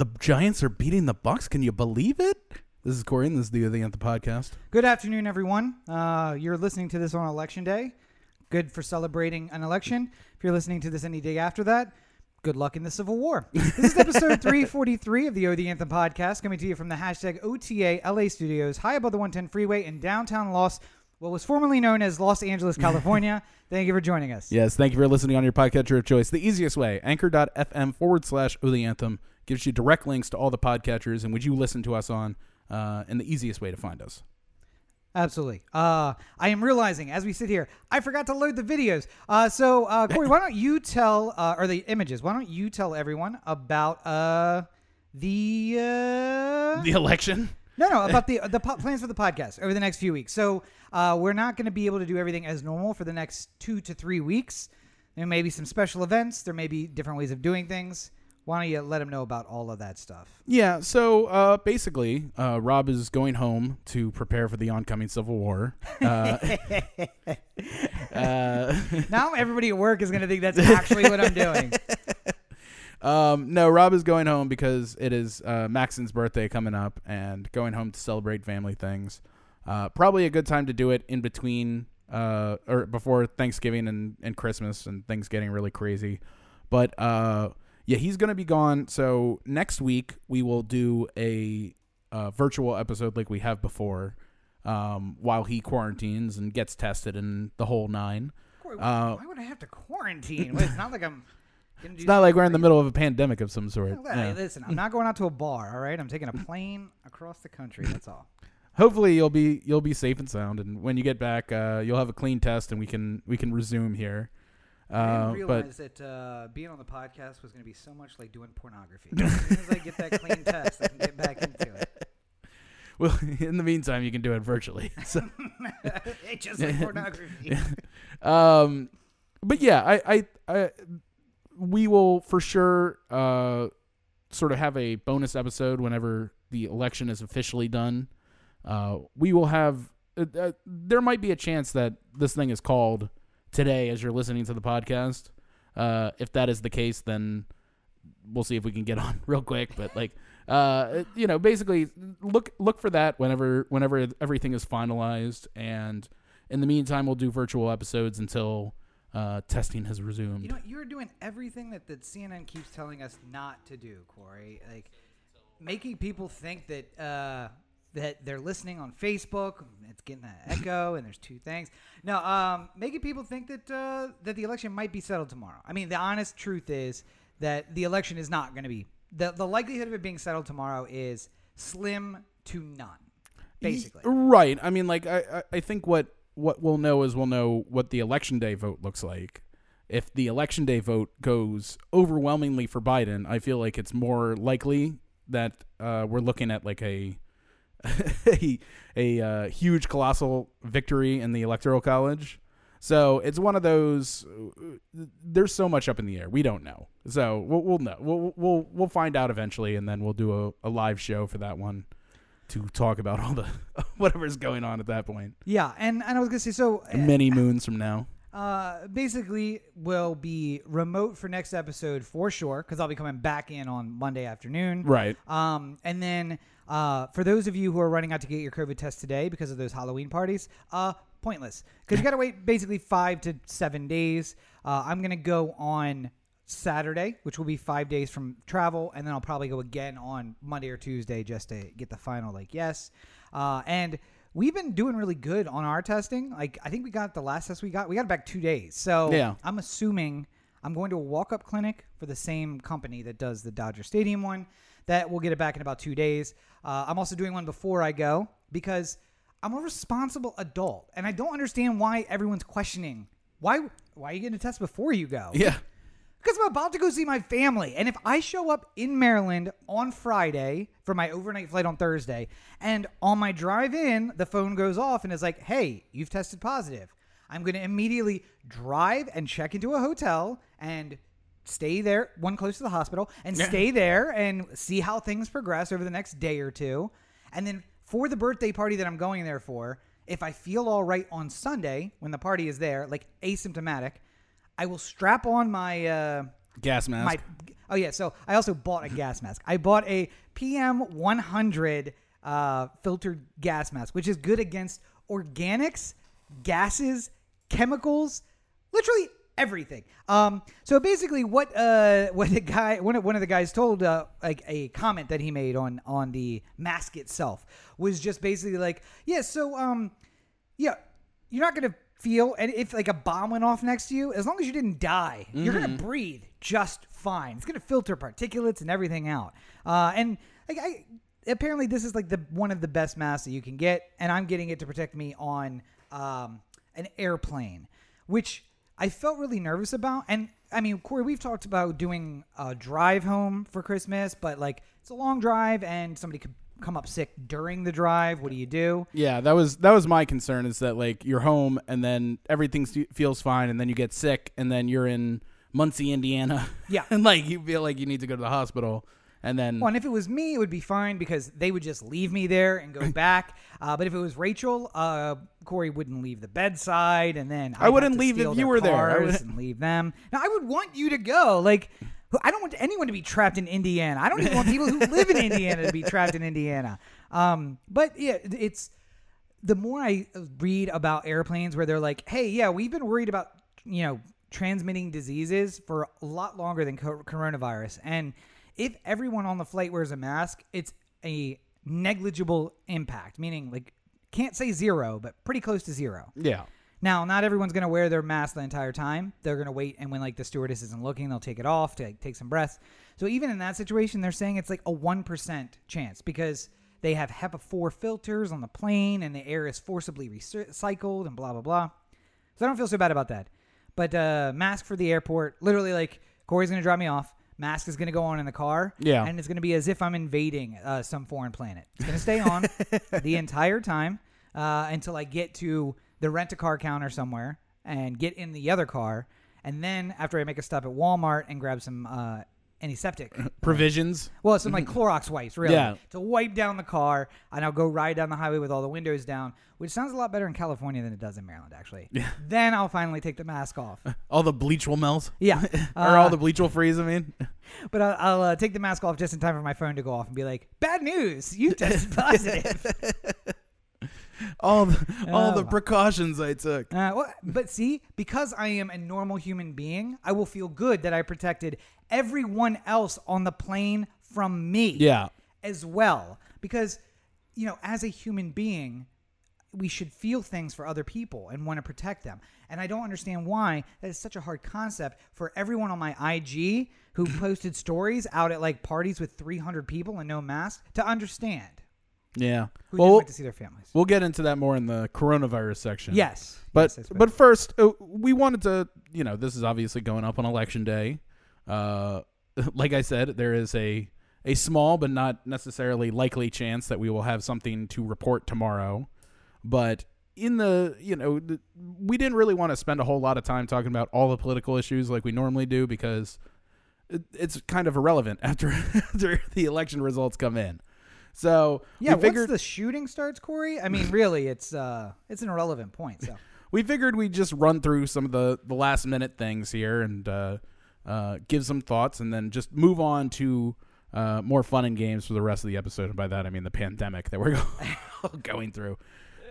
The Giants are beating the Bucks. Can you believe it? This is Corey, and this is the O the Anthem podcast. Good afternoon, everyone. You're listening to this on Election Day. Good for celebrating an election. If you're listening to this any day after that, good luck in the Civil War. This is episode 343 of the O the Anthem podcast, coming to you from the hashtag OTA LA Studios, high above the 110 freeway in downtown what was formerly known as Los Angeles, California. Thank you for joining us. Yes, thank you for listening on your podcatcher of choice. The easiest way, anchor.fm/OTheAnthem, gives you direct links to all the podcatchers and would you listen to us on, and the easiest way to find us. Absolutely. I am realizing as we sit here, I forgot to load the videos. So Corey, why don't you tell, or the images, why don't you tell everyone about the election? No, about the plans for the podcast over the next few weeks. So we're not going to be able to do everything as normal for the next 2 to 3 weeks. There may be some special events. There may be different ways of doing things. Why don't you let them know about all of that stuff? Yeah, so basically, Rob is going home to prepare for the oncoming Civil War. Now everybody at work is going to think that's actually what I'm doing. No, Rob is going home because it is Maxon's birthday coming up and going home to celebrate family things. Probably a good time to do it in between or before Thanksgiving and Christmas and things getting really crazy. But yeah, he's going to be gone. So next week we will do a virtual episode like we have before while he quarantines and gets tested and the whole nine. Corey, why would I have to quarantine? It's not like I'm... It's not like we're in the middle of a pandemic of some sort. Yeah. Listen, I'm not going out to a bar, all right? I'm taking a plane across the country, that's all. Hopefully you'll be safe and sound, and when you get back, you'll have a clean test, and we can resume here. I didn't realize that being on the podcast was going to be so much like doing pornography. As soon as I get that clean test, I can get back into it. Well, in the meantime, you can do it virtually. So. It's just like pornography. But yeah, we will for sure sort of have a bonus episode whenever the election is officially done. We will have... there might be a chance that this thing is called today as you're listening to the podcast. If that is the case, then we'll see if we can get on real quick. But like, basically look for that whenever everything is finalized. And in the meantime, we'll do virtual episodes until... testing has resumed. You know, you're doing everything that CNN keeps telling us not to do, Corey. Like making people think that they're listening on Facebook. It's getting that echo, and there's two things. No, making people think that the election might be settled tomorrow. I mean, the honest truth is that the election is not going to be. The likelihood of it being settled tomorrow is slim to none, basically. Right. I mean, like I think what we'll know is we'll know what the election day vote looks like. If the election day vote goes overwhelmingly for Biden, I feel like it's more likely that we're looking at like a huge colossal victory in the Electoral College. So it's one of those. There's so much up in the air. We don't know. So we'll know. We'll find out eventually, and then we'll do a live show for that one to talk about all the whatever's going on at that point. Yeah, and I was gonna say so. Many moons from now. Basically, we'll be remote for next episode for sure because I'll be coming back in on Monday afternoon. Right. And then for those of you who are running out to get your COVID test today because of those Halloween parties, pointless because you gotta wait basically 5 to 7 days. I'm gonna go on Saturday, which will be 5 days from travel, and then I'll probably go again on Monday or Tuesday just to get the final yes. And we've been doing really good on our testing. Like I think we got the last test we got it back 2 days. So yeah. I'm assuming I'm going to a walk-up clinic for the same company that does the Dodger Stadium one. That we'll get it back in about 2 days. I'm also doing one before I go because I'm a responsible adult, and I don't understand why everyone's questioning why are you getting a test before you go? Yeah. Because I'm about to go see my family. And if I show up in Maryland on Friday for my overnight flight on Thursday, and on my drive in, the phone goes off and is like, hey, you've tested positive. I'm going to immediately drive and check into a hotel and stay there, one close to the hospital, and stay there and see how things progress over the next day or two. And then for the birthday party that I'm going there for, if I feel all right on Sunday when the party is there, like asymptomatic, I will strap on my Gas mask. So I also bought a gas mask. I bought a PM 100 filtered gas mask, which is good against organics, gases, chemicals, literally everything. So basically, one of the guys told, like a comment that he made on the mask itself was just basically like, you're not gonna feel, and if like a bomb went off next to you, as long as you didn't die, mm-hmm. you're gonna breathe just fine. It's gonna filter particulates and everything out. And like I. Apparently, this is like one of the best masks that you can get, and I'm getting it to protect me on an airplane, which I felt really nervous about. And I mean, Corey, we've talked about doing a drive home for Christmas, but like it's a long drive, and somebody could come up sick during the drive. What do you do? Yeah, that was my concern, is that like you're home, and then everything feels fine, and then you get sick, and then you're in Muncie, Indiana, yeah, and like you feel like you need to go to the hospital. And then, well, and if it was me, it would be fine because they would just leave me there and go back. But if it was Rachel, Corey wouldn't leave the bedside, and then I wouldn't leave if you were there. I wouldn't leave them. Now, I would want you to go. Like, I don't want anyone to be trapped in Indiana. I don't even want people who live in Indiana to be trapped in Indiana. But yeah, it's the more I read about airplanes where they're like, "Hey, yeah, we've been worried about transmitting diseases for a lot longer than coronavirus," and if everyone on the flight wears a mask, it's a negligible impact, meaning like can't say zero, but pretty close to zero. Yeah. Now, not everyone's going to wear their mask the entire time. They're going to wait, and when like the stewardess isn't looking, they'll take it off to like, take some breaths. So even in that situation, they're saying it's like a 1% chance because they have HEPA-4 filters on the plane and the air is forcibly recycled and blah, blah, blah. So I don't feel so bad about that. But mask for the airport, literally like Corey's going to drop me off. Mask is going to go on in the car, yeah, and it's going to be as if I'm invading some foreign planet. It's going to stay on the entire time until I get to the rent-a-car counter somewhere and get in the other car, and then after I make a stop at Walmart and grab some antiseptic. Provisions? Well, some like Clorox wipes, really, yeah, to wipe down the car, and I'll go ride down the highway with all the windows down, which sounds a lot better in California than it does in Maryland, actually. Yeah. Then I'll finally take the mask off. All the bleach will melt? Yeah. Or all the bleach will freeze, I mean. But I'll take the mask off just in time for my phone to go off and be like, bad news, you tested positive. All the precautions I took. But see, because I am a normal human being, I will feel good that I protected everyone else on the plane from me, yeah, as well. Because, as a human being, we should feel things for other people and want to protect them. And I don't understand why that is such a hard concept for everyone on my IG who posted stories out at like parties with 300 people and no mask to understand. Yeah. Who didn't wait to see their families. We'll get into that more in the coronavirus section. Yes. But first, we wanted to, this is obviously going up on Election Day. Like I said, there is a small but not necessarily likely chance that we will have something to report tomorrow. But in the, we didn't really want to spend a whole lot of time talking about all the political issues like we normally do because it's kind of irrelevant after the election results come in. So yeah, once the shooting starts, Corey, I mean, really, it's an irrelevant point. So we figured we'd just run through some of the last minute things here and give some thoughts, and then just move on to more fun and games for the rest of the episode. And by that, I mean the pandemic that we're going through.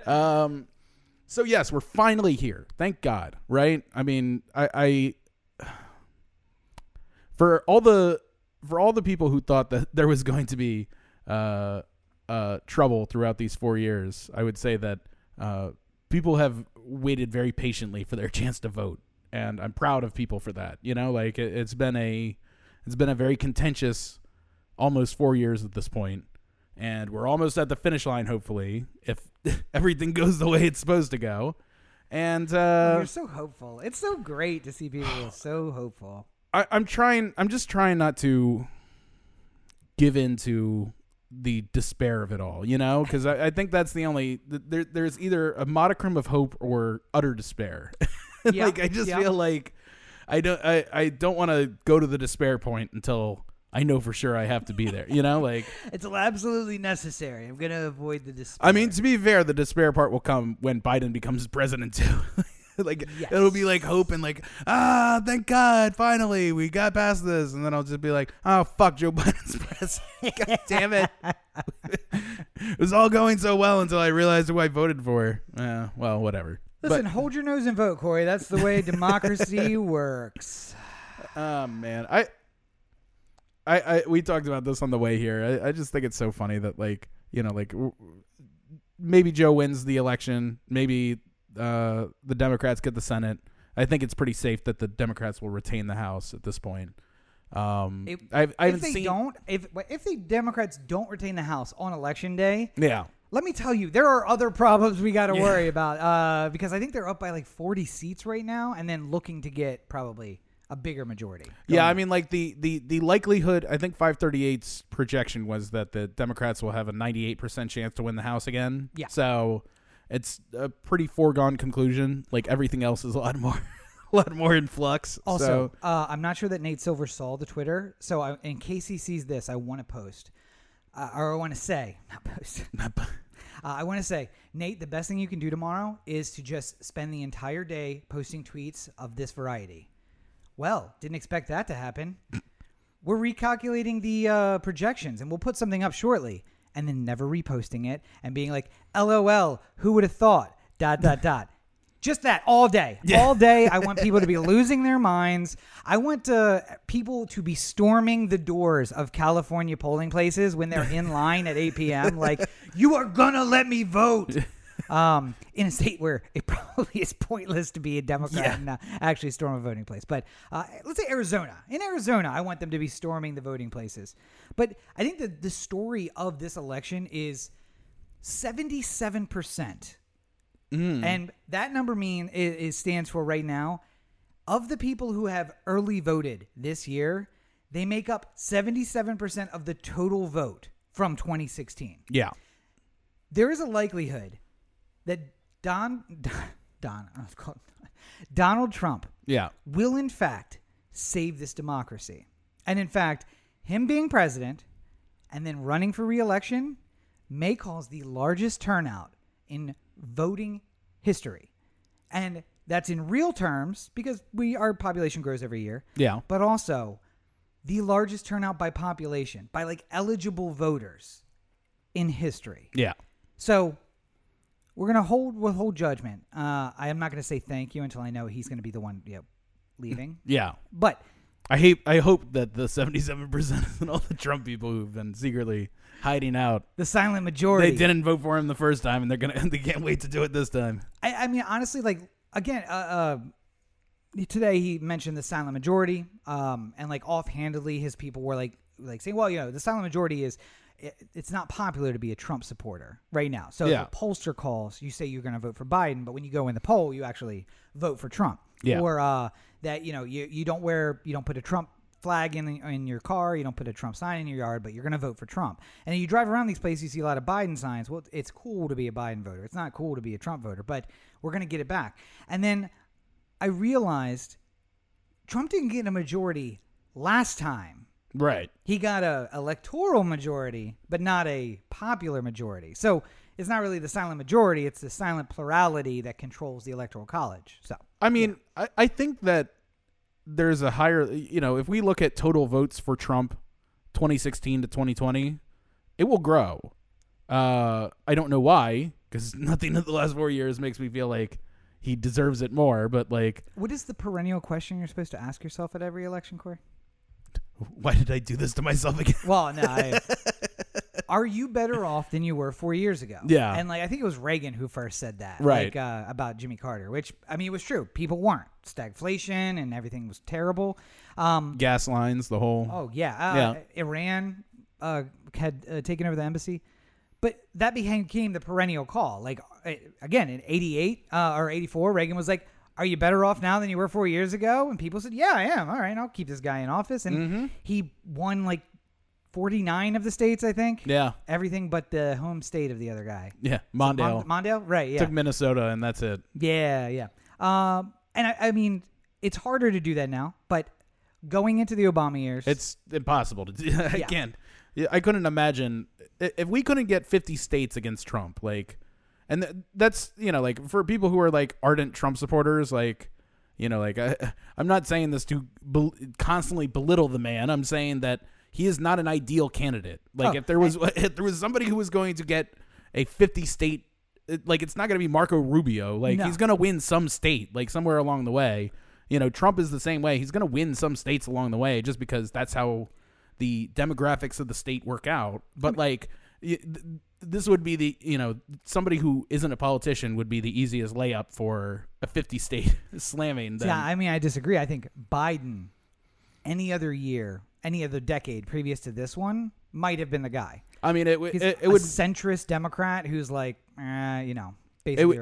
So yes, we're finally here. Thank God, right? I mean, I for all the people who thought that there was going to be trouble throughout these 4 years, I would say that people have waited very patiently for their chance to vote, and I'm proud of people for that. It's been a very contentious almost 4 years at this point, and we're almost at the finish line, hopefully, if everything goes the way it's supposed to go. And you're so hopeful. It's so great to see people so hopeful. I'm just trying not to give into the despair of it all, because I think that's the only, there's either a modicum of hope or utter despair. Yeah, like I just feel like I don't want to go to the despair point until I know for sure I have to be there, like it's absolutely necessary. I'm going to avoid the despair. I mean, to be fair, the despair part will come when Biden becomes president too. Like, yes. It'll be like hope and like, ah, thank God, finally, we got past this. And then I'll just be like, oh, fuck, Joe Biden's president. God damn it. It was all going so well until I realized who I voted for. Well, whatever. Listen, hold your nose and vote, Corey. That's the way democracy works. Oh, man. We talked about this on the way here. I just think it's so funny that, like, you know, like, maybe Joe wins the election. Maybe the Democrats get the Senate. I think it's pretty safe that the Democrats will retain the House at this point. If the Democrats don't retain the House on Election Day, yeah. Let me tell you, there are other problems we got to worry about because I think they're up by like 40 seats right now, and then looking to get probably a bigger majority. Yeah, I mean, like the likelihood. I think 538's projection was that the Democrats will have a 98% chance to win the House again. Yeah, so it's a pretty foregone conclusion. Like everything else is a lot more in flux. Also, so. I'm not sure that Nate Silver saw the Twitter. So in case he sees this, I want to post. Or I want to say, not post. I want to say, Nate, the best thing you can do tomorrow is to just spend the entire day posting tweets of this variety. Well, didn't expect that to happen. We're recalculating the projections, and we'll put something up shortly, and then never reposting it and being like, LOL, who would have thought, ... Just that all day. Yeah. All day, I want people to be losing their minds. I want people to be storming the doors of California polling places when they're in line at 8 p.m. Like, you are going to let me vote. In a state where it probably is pointless to be a Democrat and actually storm a voting place. But let's say Arizona. In Arizona, I want them to be storming the voting places. But I think that the story of this election is 77%. And that number stands for right now, of the people who have early voted this year, they make up 77% of the total vote from 2016. Yeah. There is a likelihood that Donald Trump will in fact save this democracy. And in fact, him being president and then running for re-election may cause the largest turnout in voting history, and that's in real terms because our population grows every year. Yeah, but also the largest turnout by population, by like eligible voters in history. Yeah, so we're gonna withhold judgment. I am not gonna say thank you until I know he's gonna be the one leaving. Yeah, but I hope that the 77% and all the Trump people who've been secretly hiding out, the silent majority, they didn't vote for him the first time, and they can't wait to do it this time. I mean, honestly, like again, today he mentioned the silent majority, and like offhandedly, his people were like saying, well, you know, the silent majority is it's not popular to be a Trump supporter right now. So if a pollster calls, you say you're going to vote for Biden, but when you go in the poll, you actually vote for Trump. Yeah. Or that, you know, you don't put a Trump flag in your car. You don't put a Trump sign in your yard, but you're going to vote for Trump. And you drive around these places, you see a lot of Biden signs. Well, it's cool to be a Biden voter. It's not cool to be a Trump voter, but we're going to get it back. And then I realized Trump didn't get a majority last time. Right. He got a electoral majority, but not a popular majority. So it's not really the silent majority. It's the silent plurality that controls the Electoral College. So, I mean, yeah. I think that there's a higher, you know, if we look at total votes for Trump 2016 to 2020, it will grow. I don't know why, because nothing in the last 4 years makes me feel like he deserves it more. But like, what is the perennial question you're supposed to ask yourself at every election, Corey? Why did I do this to myself again? Well, no. Are you better off than you were 4 years ago? Yeah. And like, I think it was Reagan who first said that, right? Like, about Jimmy Carter, which, I mean, it was true. People weren't. Stagflation and everything was terrible. Gas lines, the whole. Oh, yeah. Iran had taken over the embassy. But that became the perennial call. Like, again, in 88 or 84, Reagan was like, are you better off now than you were 4 years ago? And people said, yeah, I am. All right, I'll keep this guy in office. And he won like 49 of the states, I think. Yeah. Everything but the home state of the other guy. Yeah, Mondale. So Mondale, right, yeah. Took Minnesota, and that's it. Yeah, yeah. And I mean, it's harder to do that now, but going into the Obama years, it's impossible to do. Again, I couldn't imagine. If we couldn't get 50 states against Trump, like, And that's, you know, like, for people who are like ardent Trump supporters, like, you know, like I'm not saying this to constantly belittle the man. I'm saying that he is not an ideal candidate. Like, if there was somebody who was going to get a 50-state, like, it's not going to be Marco Rubio. Like, he's going to win some state, like somewhere along the way. You know, Trump is the same way. He's going to win some states along the way just because that's how the demographics of the state work out. But, like, this would be the, you know, somebody who isn't a politician would be the easiest layup for a 50-state slamming. Them. Yeah, I mean, I disagree. I think Biden, any other year, any other decade previous to this one, might have been the guy. I mean, it would centrist Democrat who's like, you know, basically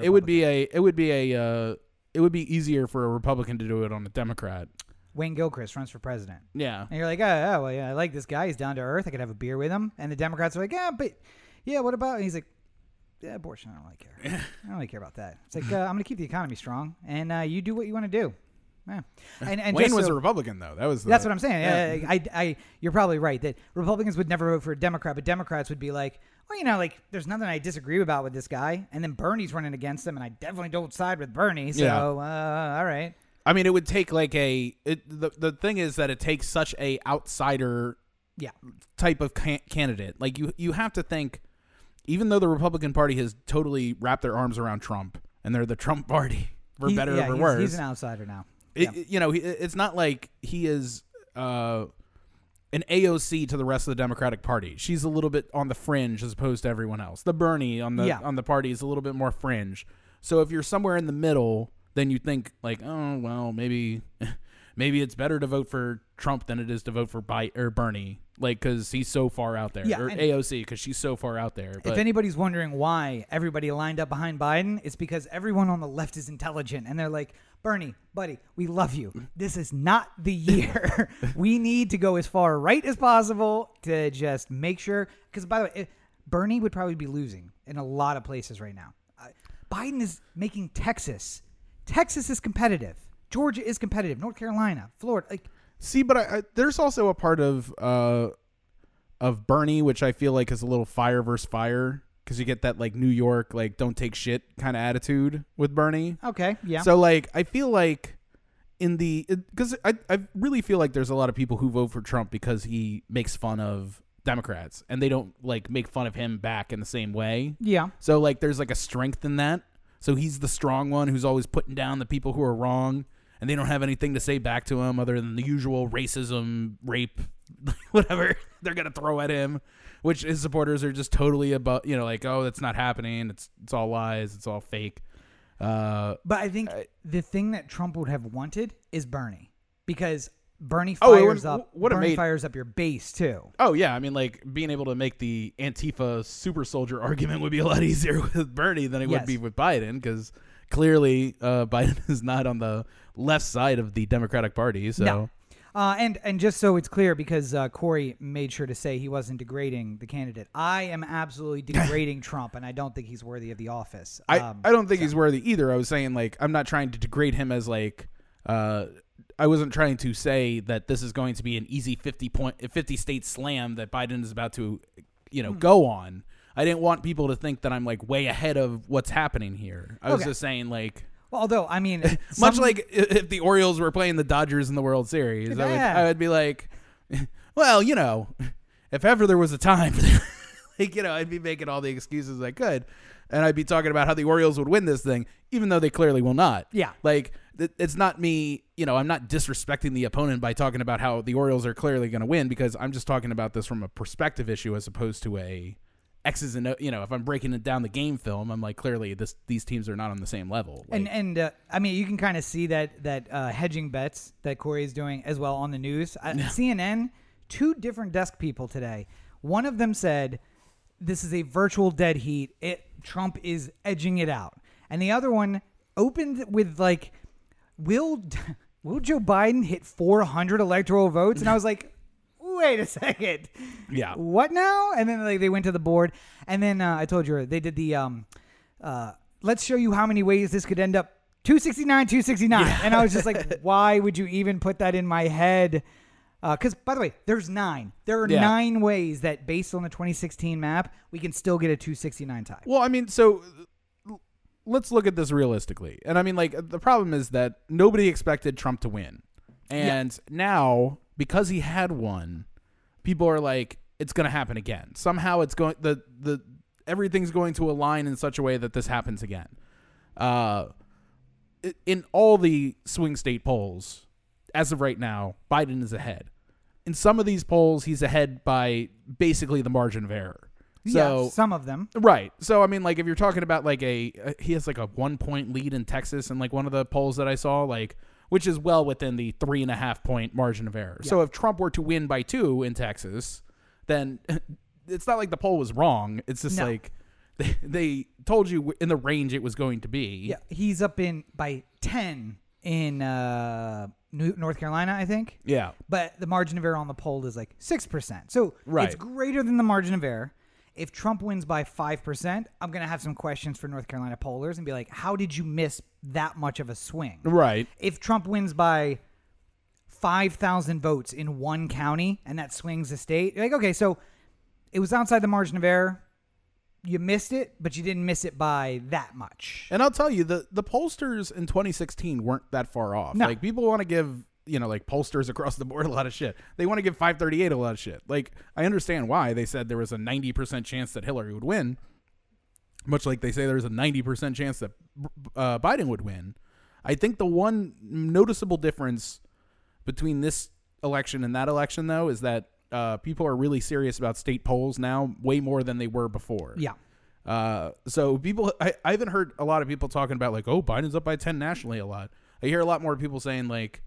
it would be easier for a Republican to do it on a Democrat. Wayne Gilchrist runs for president. Yeah. And you're like, oh, well, yeah, I like this guy. He's down to earth. I could have a beer with him. And the Democrats are like, yeah, but yeah, what about? And he's like, yeah, abortion. I don't really care. I don't really care about that. It's like, I'm going to keep the economy strong, and you do what you want to do. Yeah. And Wayne was a Republican, though. That's what I'm saying. Yeah. You're probably right that Republicans would never vote for a Democrat, but Democrats would be like, well, you know, like, there's nothing I disagree about with this guy, and then Bernie's running against him, and I definitely don't side with Bernie. So, all right. I mean, it would take like the thing is that it takes such a outsider, type of candidate. Like, you have to think, even though the Republican Party has totally wrapped their arms around Trump, and they're the Trump Party for better or for worse. He's an outsider now. You know, it's not like he is an AOC to the rest of the Democratic Party. She's a little bit on the fringe as opposed to everyone else. The Bernie on the party is a little bit more fringe. So if you're somewhere in the middle, then you think like, oh, well, maybe it's better to vote for Trump than it is to vote for Bernie, like, because he's so far out there, or AOC because she's so far out there. But if anybody's wondering why everybody lined up behind Biden, it's because everyone on the left is intelligent, and they're like, Bernie, buddy, we love you. This is not the year. We need to go as far right as possible to just make sure. Because, by the way, Bernie would probably be losing in a lot of places right now. Biden is making Texas. Texas is competitive. Georgia is competitive. North Carolina, Florida. Like, see, but there's also a part of Bernie which I feel like is a little fire versus fire. Because you get that, like, New York, like, don't take shit kind of attitude with Bernie. Okay, yeah. So, like, I feel like because I really feel like there's a lot of people who vote for Trump because he makes fun of Democrats. And they don't, like, make fun of him back in the same way. Yeah. So, like, there's, like, a strength in that. So he's the strong one who's always putting down the people who are wrong. And they don't have anything to say back to him other than the usual racism, rape, whatever they're going to throw at him. Which his supporters are just totally about, you know, like, oh, that's not happening. It's all lies. It's all fake. But I think the thing that Trump would have wanted is Bernie, because Bernie fires up your base too. Oh yeah, I mean, like, being able to make the Antifa super soldier argument would be a lot easier with Bernie than it would be with Biden, because clearly Biden is not on the left side of the Democratic Party. So. No. And just so it's clear, because Corey made sure to say he wasn't degrading the candidate. I am absolutely degrading Trump, and I don't think he's worthy of the office. I don't think he's worthy either. I was saying, like, I'm not trying to degrade him as, like, I wasn't trying to say that this is going to be an easy 50-state slam that Biden is about to, you know, go on. I didn't want people to think that I'm, like, way ahead of what's happening here. I was just saying, like... Well, although, I mean... much like if the Orioles were playing the Dodgers in the World Series, I would be like, well, you know, if ever there was a time, like, you know, I'd be making all the excuses I could, and I'd be talking about how the Orioles would win this thing, even though they clearly will not. Yeah. Like, it's not me, you know, I'm not disrespecting the opponent by talking about how the Orioles are clearly going to win, because I'm just talking about this from a perspective issue as opposed to a... X's and, you know, if I'm breaking it down the game film, I'm like, clearly these teams are not on the same level. Like, and I mean, you can kind of see that hedging bets that Corey's doing as well on the news. CNN, two different desk people today. One of them said, this is a virtual dead heat. Trump is edging it out. And the other one opened with, like, will Joe Biden hit 400 electoral votes? And I was like... Wait a second. Yeah. What now? And then, like, they went to the board, and then I told you they did the let's show you how many ways this could end up. 269. Yeah. And I was just like, why would you even put that in my head? Because, by the way, there's nine. There are nine ways that, based on the 2016 map, we can still get a 269 tie. Well, I mean, so let's look at this realistically. And I mean, like, the problem is that nobody expected Trump to win. And now, because he had won, people are like, it's going to happen again. Somehow it's going, everything's going to align in such a way that this happens again. In all the swing state polls, as of right now, Biden is ahead. In some of these polls, he's ahead by basically the margin of error. So, yeah, some of them. Right. So, I mean, like, if you're talking about, like, he has, like, a 1-point lead in Texas in, like, one of the polls that I saw, like, which is well within the 3.5-point margin of error. Yeah. So, if Trump were to win by 2 in Texas, then it's not like the poll was wrong. It's just, like, they told you in the range it was going to be. Yeah. He's up in by 10 in North Carolina, I think. Yeah. But the margin of error on the poll is, like, 6%. So, it's greater than the margin of error. If Trump wins by 5%, I'm going to have some questions for North Carolina pollers and be like, how did you miss that much of a swing? Right. If Trump wins by 5,000 votes in one county and that swings the state, you're like, okay, so it was outside the margin of error. You missed it, but you didn't miss it by that much. And I'll tell you, the pollsters in 2016 weren't that far off. No. Like, people want to give, you know, like, pollsters across the board a lot of shit. They want to give 538 a lot of shit. Like, I understand why they said there was a 90% chance that Hillary would win, much like they say there's a 90% chance that Biden would win. I think the one noticeable difference between this election and that election, though, is that people are really serious about state polls now, way more than they were before. Yeah. So people, I haven't heard a lot of people talking about, like, oh, Biden's up by 10 nationally a lot. I hear a lot more people saying, like,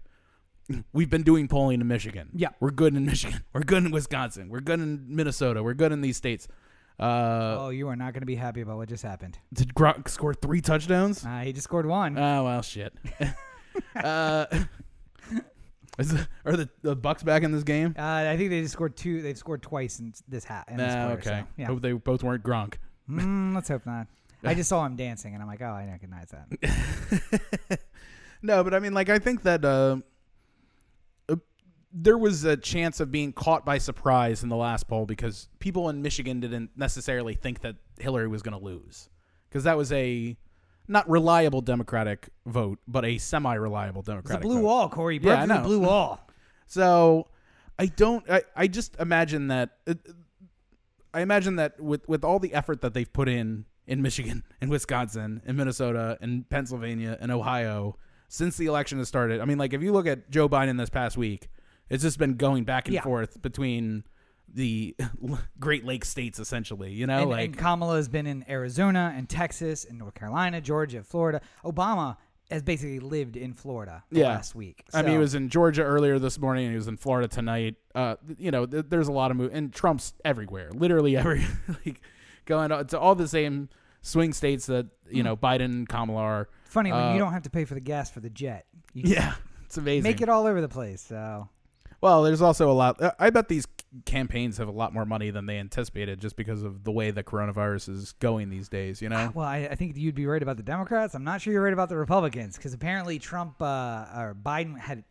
we've been doing polling in Michigan. Yeah. We're good in Michigan. We're good in Wisconsin. We're good in Minnesota. We're good in these states. You are not going to be happy about what just happened. Did Gronk score 3 touchdowns? He just scored 1. Oh, well, shit. Are the Bucks back in this game? I think they just scored 2. They've scored twice in this hat. Okay. So, yeah. Hope they both weren't Gronk. Let's hope not. I just saw him dancing, and I'm like, oh, I recognize that. No, but I mean, like, I think that... there was a chance of being caught by surprise in the last poll because people in Michigan didn't necessarily think that Hillary was going to lose, because that was a not reliable Democratic vote, but a semi-reliable Democratic vote. It's a blue wall, Corey. Yeah, I know. Blue wall. So I just imagine that with all the effort that they've put in Michigan and Wisconsin and Minnesota and Pennsylvania and Ohio since the election has started. I mean, like, if you look at Joe Biden this past week, it's just been going back and forth between the Great Lakes states, essentially, you know. And Kamala has been in Arizona and Texas and North Carolina, Georgia, Florida. Obama has basically lived in Florida last week. So. I mean, he was in Georgia earlier this morning, and he was in Florida tonight. You know, there's a lot of move, and Trump's everywhere, literally going to all the same swing states that you know Biden and Kamala are. Funny when you don't have to pay for the gas for the jet. Yeah, it's amazing. Make it all over the place. So. Well, there's also a lot. I bet these campaigns have a lot more money than they anticipated just because of the way the coronavirus is going these days, you know? Well, I think you'd be right about the Democrats. I'm not sure you're right about the Republicans, because apparently Trump or Biden had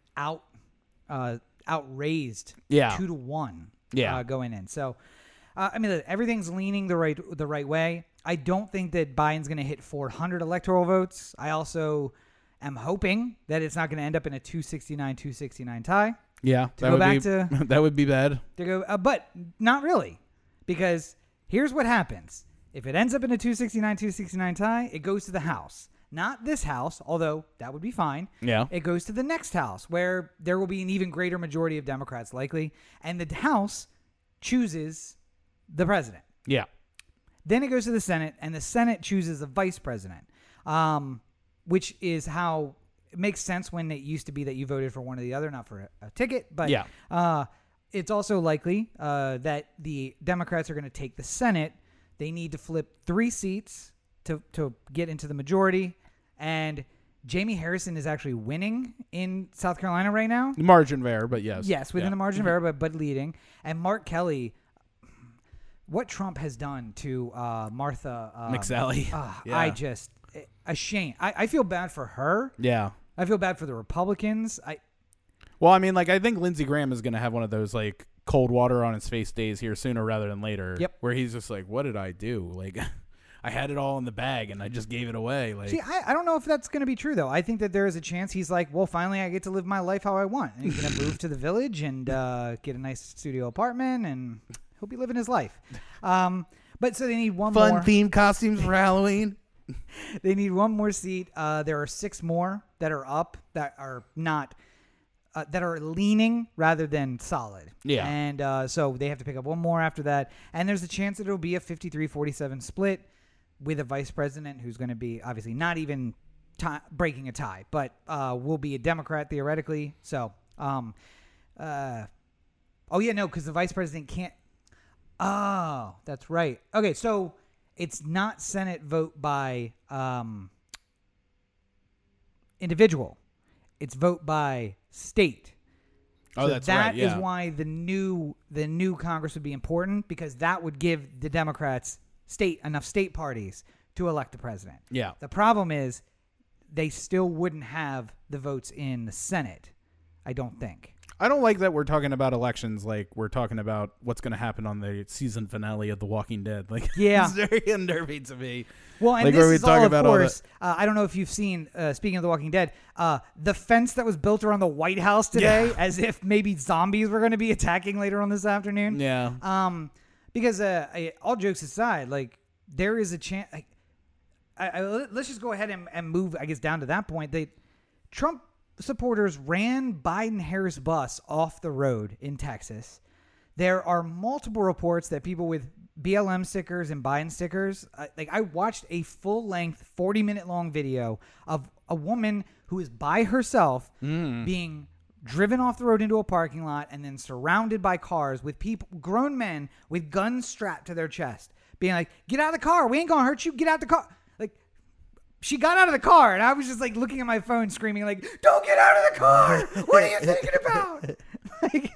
outraised 2-1 going in. So, I mean, everything's leaning the right way. I don't think that Biden's going to hit 400 electoral votes. I also am hoping that it's not going to end up in a 269-269 tie. Yeah, that would be bad. But not really, because here's what happens. If it ends up in a 269-269 tie, it goes to the House. Not this House, although that would be fine. Yeah. It goes to the next House, where there will be an even greater majority of Democrats likely, and the House chooses the president. Yeah. Then it goes to the Senate, and the Senate chooses the vice president, which is how... It makes sense when it used to be that you voted for one or the other, not for a ticket. But it's also likely that the Democrats are going to take the Senate. They need to flip 3 seats to get into the majority. And Jamie Harrison is actually winning in South Carolina right now. Margin of error, but yes. Yes, within the margin of error, but leading. And Mark Kelly... What Trump has done to Martha McSally. A shame. I feel bad for her. Yeah. I feel bad for the Republicans. Well, I mean, like, I think Lindsey Graham is going to have one of those, like, cold water on his face days here sooner rather than later. Yep. Where he's just like, what did I do? Like, I had it all in the bag and I just gave it away. Like, see, I don't know if that's going to be true, though. I think that there is a chance he's like, well, finally I get to live my life how I want. And he's going to move to the village and get a nice studio apartment, and he'll be living his life. But so they need one more. Fun themed costumes for Halloween. They need one more seat. There are 6 more that are up that are not... that are leaning rather than solid. Yeah. And so they have to pick up one more after that. And there's a chance that it'll be a 53-47 split with a vice president who's going to be obviously not even breaking a tie, but will be a Democrat theoretically. So, oh, yeah, no, because the vice president can't. Oh, that's right. Okay, so it's not Senate vote by individual. It's vote by state. Oh, so that's right. Yeah. That is why the new Congress would be important, because that would give the Democrats enough state parties to elect a president. Yeah. The problem is they still wouldn't have the votes in the Senate, I don't think. I don't like that we're talking about elections like we're talking about what's going to happen on the season finale of The Walking Dead. Like, yeah, it's very unnerving to me. Well, and like, this is all, of course, I don't know if you've seen, speaking of The Walking Dead, the fence that was built around the White House today, yeah, as if maybe zombies were going to be attacking later on this afternoon. Yeah. Because all jokes aside, like, there is a chance. Like, let's just go ahead and move, I guess, down to that point. Trump supporters ran Biden-Harris bus off the road in Texas. There are multiple reports that people with BLM stickers and Biden stickers, I watched a full-length 40-minute-long video of a woman who is by herself being driven off the road into a parking lot and then surrounded by cars with people, grown men with guns strapped to their chest, being like, "Get out of the car. We ain't gonna hurt you. Get out the car." She got out of the car, and I was just, like, looking at my phone, screaming, like, "Don't get out of the car! What are you thinking about?" Like,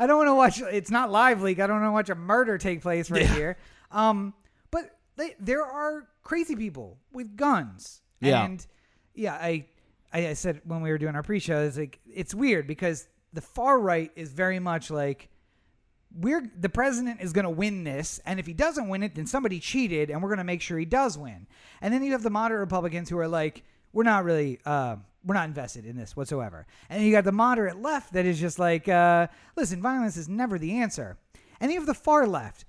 I don't want to watch... It's not live leak. I don't want to watch a murder take place right here. But there are crazy people with guns. Yeah. And, yeah, I said when we were doing our pre-show, it's like, it's weird because the far right is very much like, the president is going to win this, and if he doesn't win it, then somebody cheated, and we're going to make sure he does win. And then you have the moderate Republicans who are like, we're not invested in this whatsoever. And then you got the moderate left that is just like, listen, violence is never the answer. And you have the far left,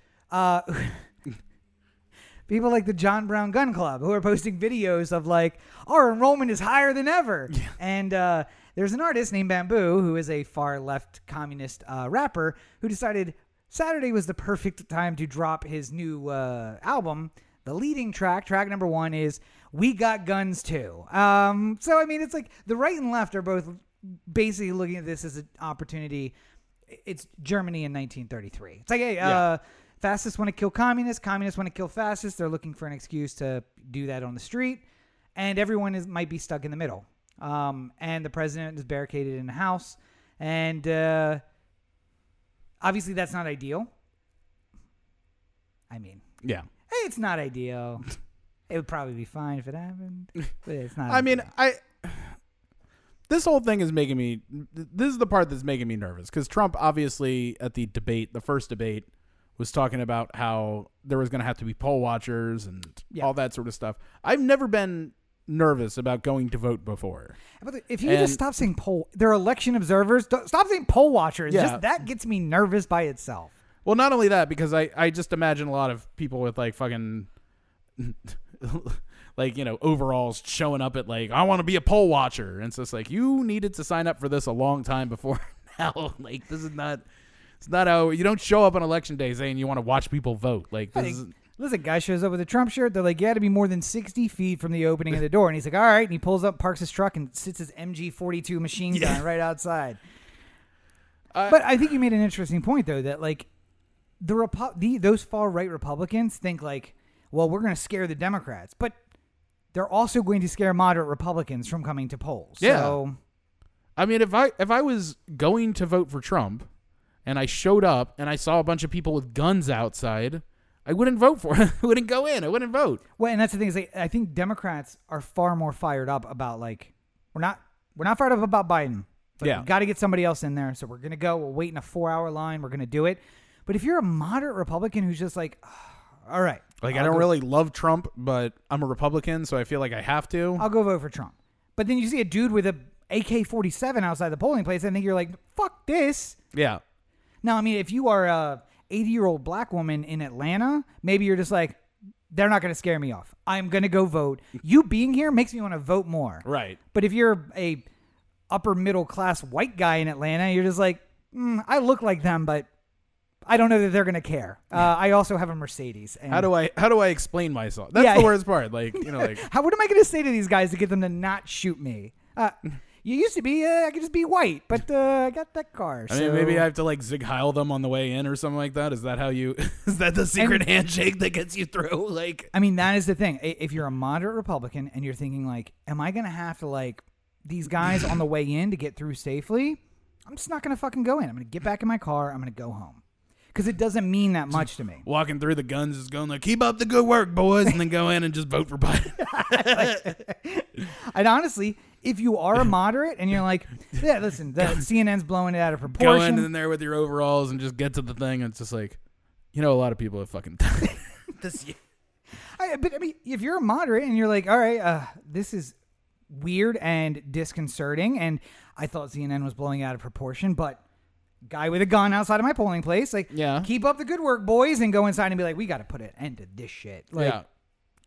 people like the John Brown Gun Club, who are posting videos of like, our enrollment is higher than ever. Yeah. And there's an artist named Bamboo, who is a far left communist rapper, who decided Saturday was the perfect time to drop his new album. The leading track number 1 is "We Got Guns Too." So, I mean, it's like the right and left are both basically looking at this as an opportunity. It's Germany in 1933. It's like, hey, fascists want to kill communists. Communists want to kill fascists. They're looking for an excuse to do that on the street. And everyone might be stuck in the middle. And the president is barricaded in the house. And obviously that's not ideal. I mean. Yeah. It's not ideal. It would probably be fine if it happened. But it's not. I mean, this whole thing is making me. This is the part that's making me nervous, because Trump, obviously, at the debate, the first debate, was talking about how there was going to have to be poll watchers and all that sort of stuff. I've never been nervous about going to vote before. But if you just stop saying poll, they're election observers. Stop saying poll watchers. Yeah. Just that gets me nervous by itself. Well, not only that, because I just imagine a lot of people with like fucking like, you know, overalls showing up at like, I want to be a poll watcher. And so it's like, you needed to sign up for this a long time before now. Like, this is not, it's not how you don't show up on election day saying you want to watch people vote. Like, this is. Listen, guy shows up with a Trump shirt. They're like, you had to be more than 60 feet from the opening of the door. And he's like, all right. And he pulls up, parks his truck, and sits his MG-42 machine gun right outside. But I think you made an interesting point, though, that like, those far-right Republicans think like, well, we're going to scare the Democrats, but they're also going to scare moderate Republicans from coming to polls. Yeah. So, I mean, if I was going to vote for Trump and I showed up and I saw a bunch of people with guns outside, I wouldn't vote for him. I wouldn't go in. I wouldn't vote. Well, and that's the thing is, like, I think Democrats are far more fired up about like, we're not fired up about Biden. But yeah. We've got to get somebody else in there. So we're going to go. We'll wait in a 4-hour line. We're going to do it. But if you're a moderate Republican who's just like, oh, all right. Like, I don't really love Trump, but I'm a Republican, so I feel like I have to. I'll go vote for Trump. But then you see a dude with a AK-47 outside the polling place, and I think you're like, fuck this. Yeah. Now, I mean, if you are a 80-year-old black woman in Atlanta, maybe you're just like, they're not going to scare me off. I'm going to go vote. You being here makes me want to vote more. Right. But if you're a upper-middle-class white guy in Atlanta, you're just like, I look like them, but I don't know that they're going to care. I also have a Mercedes. And how do I explain myself? That's the worst part. Like, you know, like what am I going to say to these guys to get them to not shoot me? You used to be, I could just be white, but I got that car. I mean, maybe I have to like Zig Heil them on the way in or something like that. Is that how you, is that the secret handshake that gets you through? Like, I mean, that is the thing. If you're a moderate Republican and you're thinking like, am I going to have to like these guys on the way in to get through safely? I'm just not going to fucking go in. I'm going to get back in my car. I'm going to go home. Because it doesn't mean that much to me. Walking through the guns is going like, keep up the good work, boys. And then go in and just vote for Biden. And honestly, if you are a moderate and you're like, yeah, listen, CNN's blowing it out of proportion. Go in there with your overalls and just get to the thing. And it's just like, you know, a lot of people have fucking died this year. But I mean, if you're a moderate and you're like, all right, this is weird and disconcerting. And I thought CNN was blowing out of proportion, but guy with a gun outside of my polling place, like, yeah, keep up the good work, boys, and go inside and be like, we got to put an end to this shit. Like,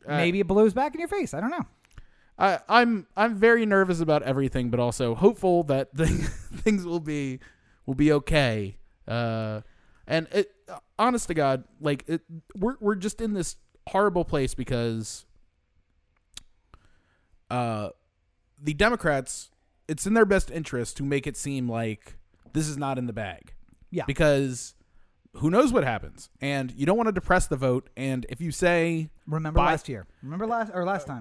maybe it blows back in your face. I don't know. I'm very nervous about everything, but also hopeful that things will be okay. And it, honest to God, like we're just in this horrible place because the Democrats, it's in their best interest to make it seem like this is not in the bag. Yeah. Because who knows what happens? And you don't want to depress the vote. And if you say, Remember last time.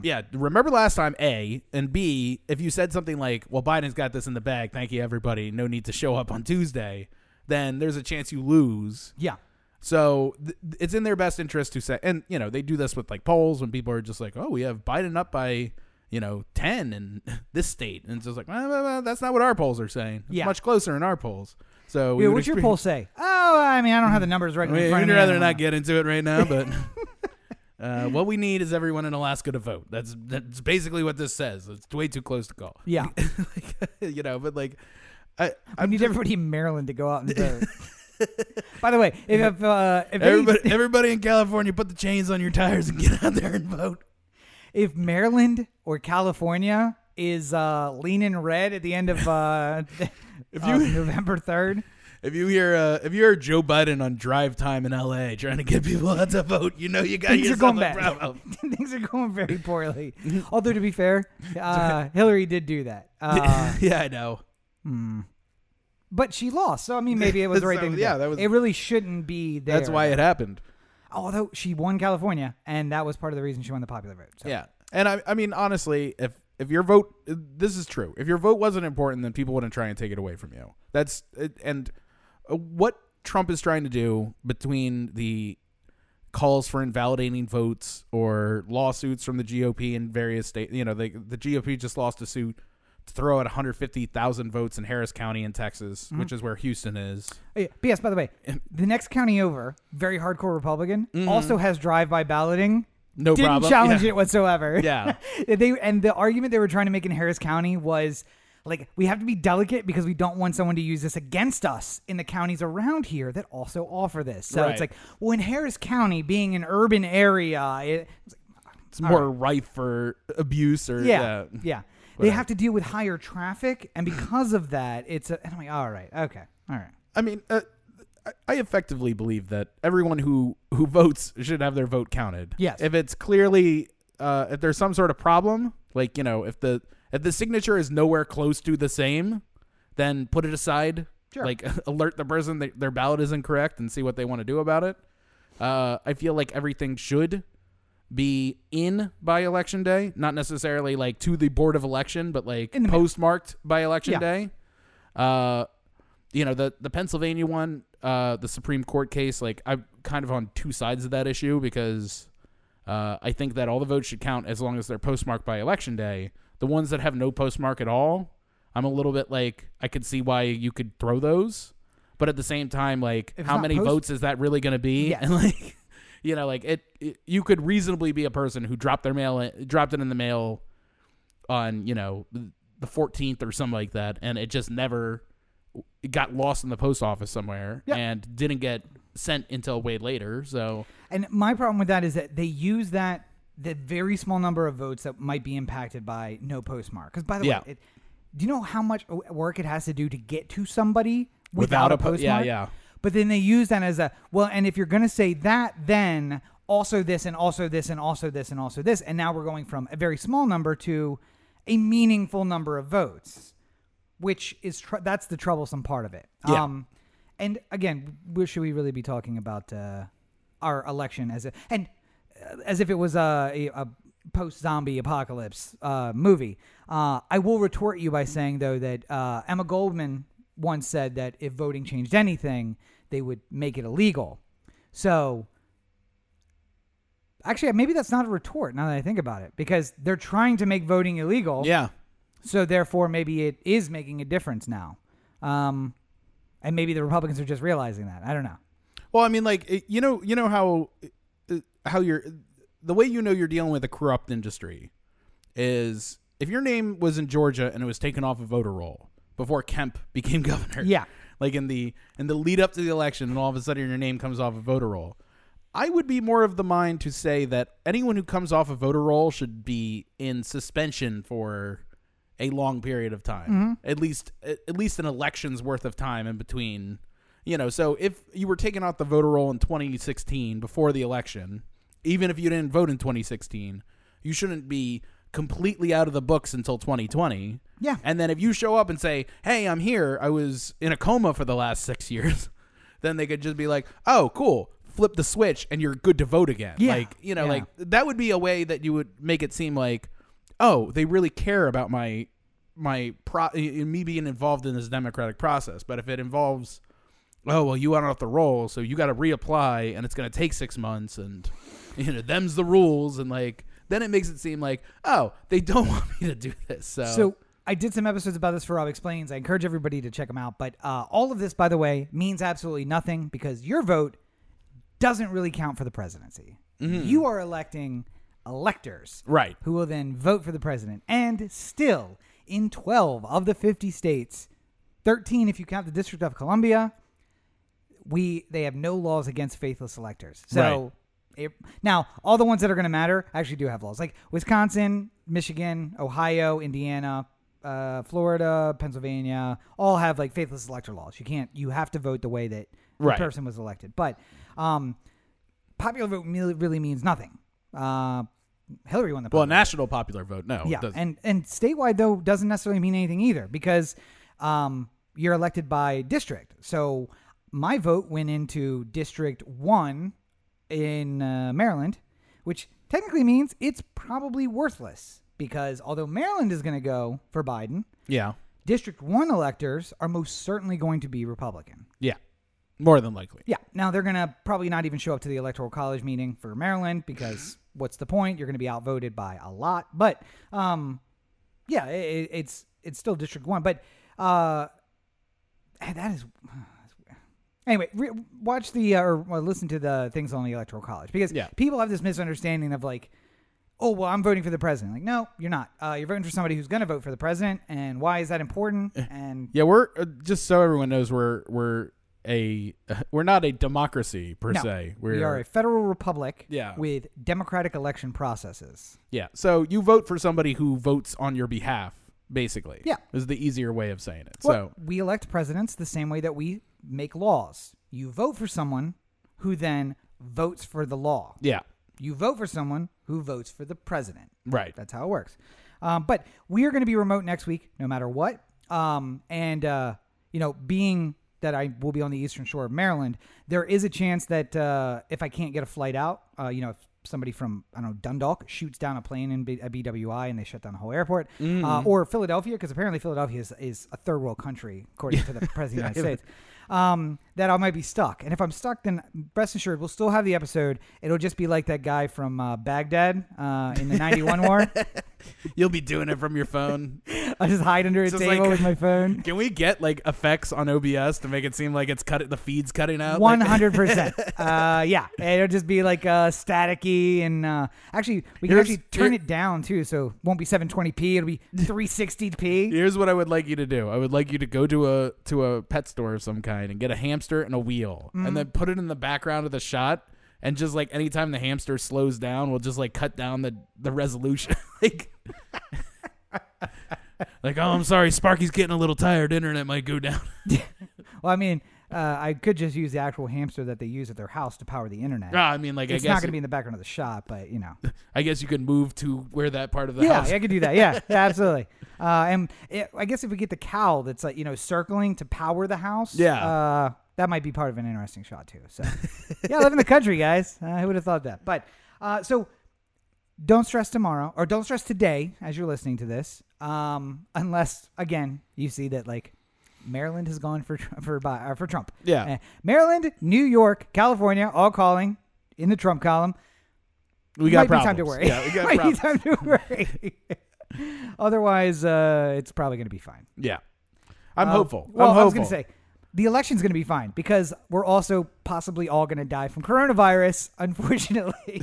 Yeah. Remember last time, A. And B, if you said something like, well, Biden's got this in the bag. Thank you, everybody. No need to show up on Tuesday. Then there's a chance you lose. Yeah. So it's in their best interest to say, and, you know, they do this with like polls when people are just like, oh, we have Biden up by, you know, 10 in this state. And it's just like, well, that's not what our polls are saying. It's much closer in our polls. So we what's your poll say? Oh, I mean, I don't have the numbers right in front of me. We'd rather not get into it right now, but what we need is everyone in Alaska to vote. That's basically what this says. It's way too close to call. Yeah. Like, you know, but like, I need everybody in Maryland to go out and vote. By the way, if everybody in California, put the chains on your tires and get out there and vote. If Maryland or California is leaning red at the end of November 3rd. If you hear Joe Biden on drive time in L.A. trying to get people out to vote, you know you got yourself a problem. Things are going very poorly. Although, to be fair, Hillary did do that. Yeah, I know. But she lost. So, I mean, maybe it was the right thing to do. Yeah, that was, it really shouldn't be there. That's why it happened. Although she won California, and that was part of the reason she won the popular vote. So. Yeah. And I mean, honestly, if your vote, this is true. If your vote wasn't important, then people wouldn't try and take it away from you. That's, and what Trump is trying to do between the calls for invalidating votes or lawsuits from the GOP in various states, you know, the GOP just lost a suit to throw out 150,000 votes in Harris County in Texas, which is where Houston is. Oh, yeah. P.S. By the way, the next county over, very hardcore Republican, also has drive-by balloting. No Didn't problem. Didn't challenge it whatsoever. Yeah. And the argument they were trying to make in Harris County was, like, we have to be delicate because we don't want someone to use this against us in the counties around here that also offer this. So it's like, well, in Harris County, being an urban area, it's more rife for abuse or... Yeah. They have to deal with higher traffic, and because of that, and I'm like, all right, okay, all right. I mean, I effectively believe that everyone who votes should have their vote counted. Yes. If it's clearly, if there's some sort of problem, like, you know, if the signature is nowhere close to the same, then put it aside. Sure. Like, alert the person that their ballot is incorrect and see what they want to do about it. I feel like everything should be in by election day, not necessarily like to the board of election, but like postmarked by election day. You know, the Pennsylvania one, the Supreme Court case, like I'm kind of on two sides of that issue because I think that all the votes should count as long as they're postmarked by election day. The ones that have no postmark at all, I'm a little bit like, I could see why you could throw those, but at the same time, like how many votes is that really going to be? Yeah. And like, You know, like you could reasonably be a person who dropped it in the mail on, you know, the 14th or something like that, and it just never got lost in the post office somewhere and didn't get sent until way later. So, and my problem with that is that they use that very small number of votes that might be impacted by no postmark. Because, by the way, do you know how much work it has to do to get to somebody without a postmark? Yeah, yeah. But then they use that as and if you're going to say that, then also this and also this and also this and also this. And now we're going from a very small number to a meaningful number of votes, which is that's the troublesome part of it. Yeah. And again, should we really be talking about our election as if it was a post-zombie apocalypse movie? I will retort you by saying, though, that Emma Goldman once said that if voting changed anything, they would make it illegal. So actually, maybe that's not a retort now that I think about it, because they're trying to make voting illegal. Yeah. So therefore, maybe it is making a difference now. And maybe the Republicans are just realizing that. I don't know. Well, I mean, like, you know how the way you're dealing with a corrupt industry is if your name was in Georgia and it was taken off a voter roll before Kemp became governor. Yeah. Like in the lead up to the election, and all of a sudden your name comes off a voter roll. I would be more of the mind to say that anyone who comes off a voter roll should be in suspension for a long period of time, at least an election's worth of time in between. You know, so if you were taken off the voter roll in 2016 before the election, even if you didn't vote in 2016, you shouldn't be completely out of the books until 2020. Yeah. And then if you show up and say, hey, I'm here, I was in a coma for the last 6 years, then they could just be like, oh, cool, flip the switch and you're good to vote again. Yeah. Like, you know, like that would be a way that you would make it seem like, oh, they really care about me being involved in this democratic process. But if it involves, oh, well, you went off the roll, so you got to reapply and it's going to take 6 months and, you know, them's the rules. And like, then it makes it seem like, oh, they don't want me to do this. So I did some episodes about this for Rob Explains. I encourage everybody to check them out. But all of this, by the way, means absolutely nothing, because your vote doesn't really count for the presidency. Mm-hmm. You are electing electors, right, who will then vote for the president. And still, in 12 of the 50 states, 13 if you count the District of Columbia, they have no laws against faithless electors. So right. Now, all the ones that are going to matter actually do have laws, like Wisconsin, Michigan, Ohio, Indiana, Florida, Pennsylvania, all have like faithless elector laws. You have to vote the way that the person was elected. But popular vote really means nothing. Hillary won the popular vote. Well, national popular vote, no. Yeah, and statewide, though, doesn't necessarily mean anything either, because you're elected by district. So my vote went into District 1 in Maryland, which technically means it's probably worthless, because although Maryland is going to go for Biden, District 1 electors are most certainly going to be Republican. Yeah. More than likely. Yeah. Now, they're going to probably not even show up to the Electoral College meeting for Maryland, because what's the point? You're going to be outvoted by a lot. But, it's still District 1. But that is... Anyway, watch or listen to the things on the Electoral College, because people have this misunderstanding of like, oh, well, I'm voting for the president. Like, no, you're not. You're voting for somebody who's going to vote for the president. And why is that important? And we're just, so everyone knows, we're not a democracy per se. We are a federal republic with democratic election processes. Yeah. So you vote for somebody who votes on your behalf, basically. Yeah. Is the easier way of saying it. Well, so we elect presidents the same way that we make laws. You vote for someone who then votes for the law. Yeah. You vote for someone who votes for the president. Right. That's how it works. But we are going to be remote next week, no matter what. Being that I will be on the eastern shore of Maryland, there is a chance that if I can't get a flight out, if somebody from, I don't know, Dundalk shoots down a plane in a BWI and they shut down the whole airport, or Philadelphia, because apparently Philadelphia is a third world country, according to the president of the United States. That I might be stuck. And if I'm stuck, then rest assured, we'll still have the episode. It'll just be like that guy from Baghdad in the 91 war. You'll be doing it from your phone. I just hide under a table with my phone. Can we get like effects on OBS to make it seem like it's cut? The feed's cutting out. 100%. Yeah, it'll just be like staticky, and actually we can actually turn it down too, so it won't be 720p. It'll be 360p. Here's what I would like you to do. I would like you to go to a pet store of some kind and get a hamster and a wheel, and then put it in the background of the shot. And just like anytime the hamster slows down, we'll just like cut down the resolution. like, oh, I'm sorry, Sparky's getting a little tired. Internet might go down. Well, I mean, I could just use the actual hamster that they use at their house to power the internet. I mean, like, it's not going to be in the background of the shop, but you know. I guess you could move to where that part of the house. Yeah, I could do that. Yeah, absolutely. And I guess if we get the cow that's like, you know, circling to power the house. Yeah. That might be part of an interesting shot, too. So, yeah, I live in the country, guys. Who would have thought that? But so don't stress tomorrow, or don't stress today as you're listening to this. Unless, again, you see that, like, Maryland has gone for Trump. Yeah. Maryland, New York, California, all calling in the Trump column. We got problems. Time to worry. Yeah, we got problems. Time to worry. Otherwise, it's probably going to be fine. Yeah. I'm hopeful. Well, I was going to say. The election's going to be fine because we're also possibly all going to die from coronavirus, unfortunately.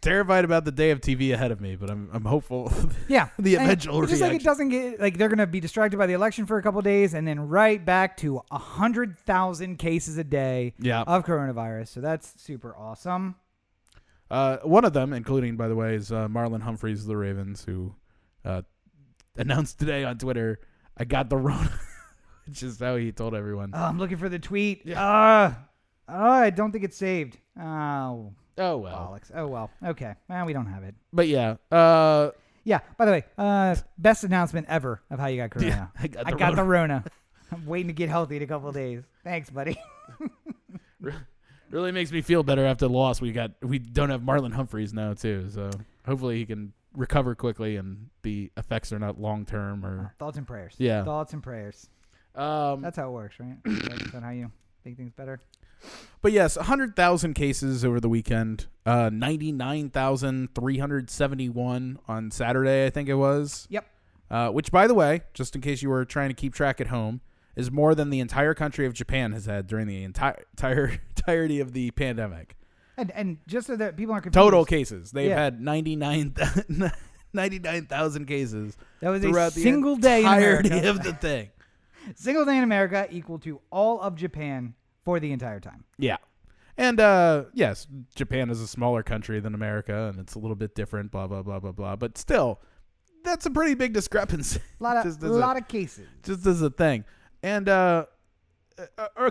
Terrified about the day of TV ahead of me, but I'm hopeful. Yeah. The eventual reaction. Just like it doesn't get, like they're going to be distracted by the election for a couple of days and then right back to 100,000 cases a day of coronavirus. So that's super awesome. One of them, including, by the way, is Marlon Humphreys of the Ravens, who announced today on Twitter, I got the wrong... It's just how he told everyone. Oh, I'm looking for the tweet. I don't think it's saved. Oh well. Alex. Oh well. Okay. Well, we don't have it. But yeah. Yeah. By the way, best announcement ever of how you got corona. Yeah, I got the Rona. I'm waiting to get healthy in a couple of days. Thanks, buddy. Really makes me feel better after the loss. We don't have Marlon Humphreys now too. So hopefully he can recover quickly and the effects are not long term or thoughts and prayers. Yeah. Thoughts and prayers. That's how it works, right? That's how you make things better. But yes, 100,000 cases over the weekend, 99,371 on Saturday, I think it was. Yep. Which, by the way, just in case you were trying to keep track at home, is more than the entire country of Japan has had during the entirety of the pandemic. And just so that people aren't confused. Total cases. They've had 99,000 cases. That was a single day entirety of the thing. Single day in America equal to all of Japan for the entire time. Yeah. And yes, Japan is a smaller country than America, and it's a little bit different, blah, blah, blah, blah, blah. But still, that's a pretty big discrepancy. A lot of cases. Just as a thing. And a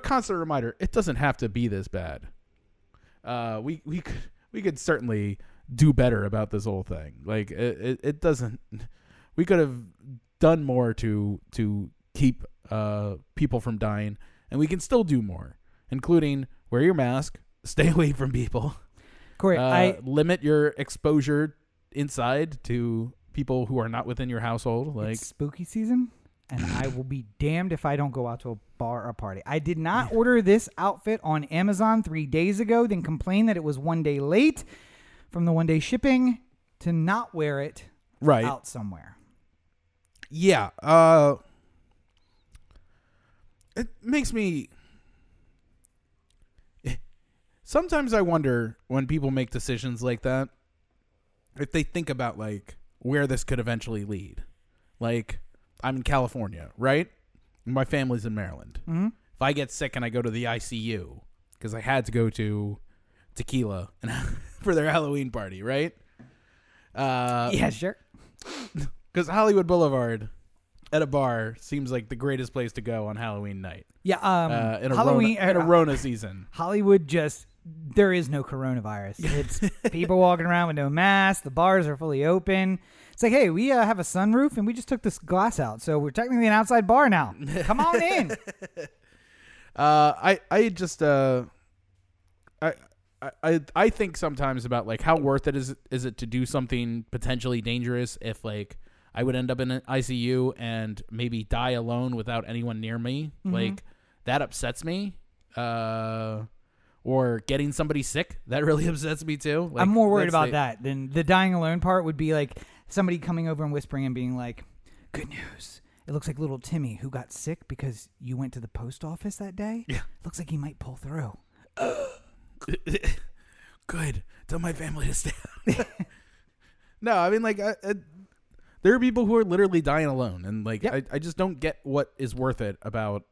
constant reminder, it doesn't have to be this bad. We could certainly do better about this whole thing. Like, it doesn't... We could have done more to keep... people from dying, and we can still do more, including wear your mask, stay away from people. Corey, limit your exposure inside to people who are not within your household. Like it's spooky season, and I will be damned if I don't go out to a bar or party. I did not order this outfit on Amazon 3 days ago, then complain that it was 1 day late from the 1 day shipping to not wear it out somewhere. Yeah. It makes me... Sometimes I wonder when people make decisions like that, if they think about, like, where this could eventually lead. Like, I'm in California, right? My family's in Maryland. Mm-hmm. If I get sick and I go to the ICU, because I had to go to Tequila for their Halloween party, right? Yeah, sure. Because Hollywood Boulevard... at a bar seems like the greatest place to go on Halloween night. Yeah, Rona season. Hollywood there is no coronavirus. It's people walking around with no masks. The bars are fully open. It's like, hey, we have a sunroof and we just took this glass out, so we're technically an outside bar now. Come on in. I think sometimes about like how worth it is it to do something potentially dangerous if like. I would end up in an ICU and maybe die alone without anyone near me. Mm-hmm. Like that upsets me. or getting somebody sick. That really upsets me too. Like, I'm more worried about that than the dying alone part. Would be like somebody coming over and whispering and being like, "Good news. It looks like little Timmy who got sick because you went to the post office that day. Yeah. Looks like he might pull through." Good. Tell my family to stay out. No, I mean, like, there are people who are literally dying alone. And, like, I just don't get what is worth it about,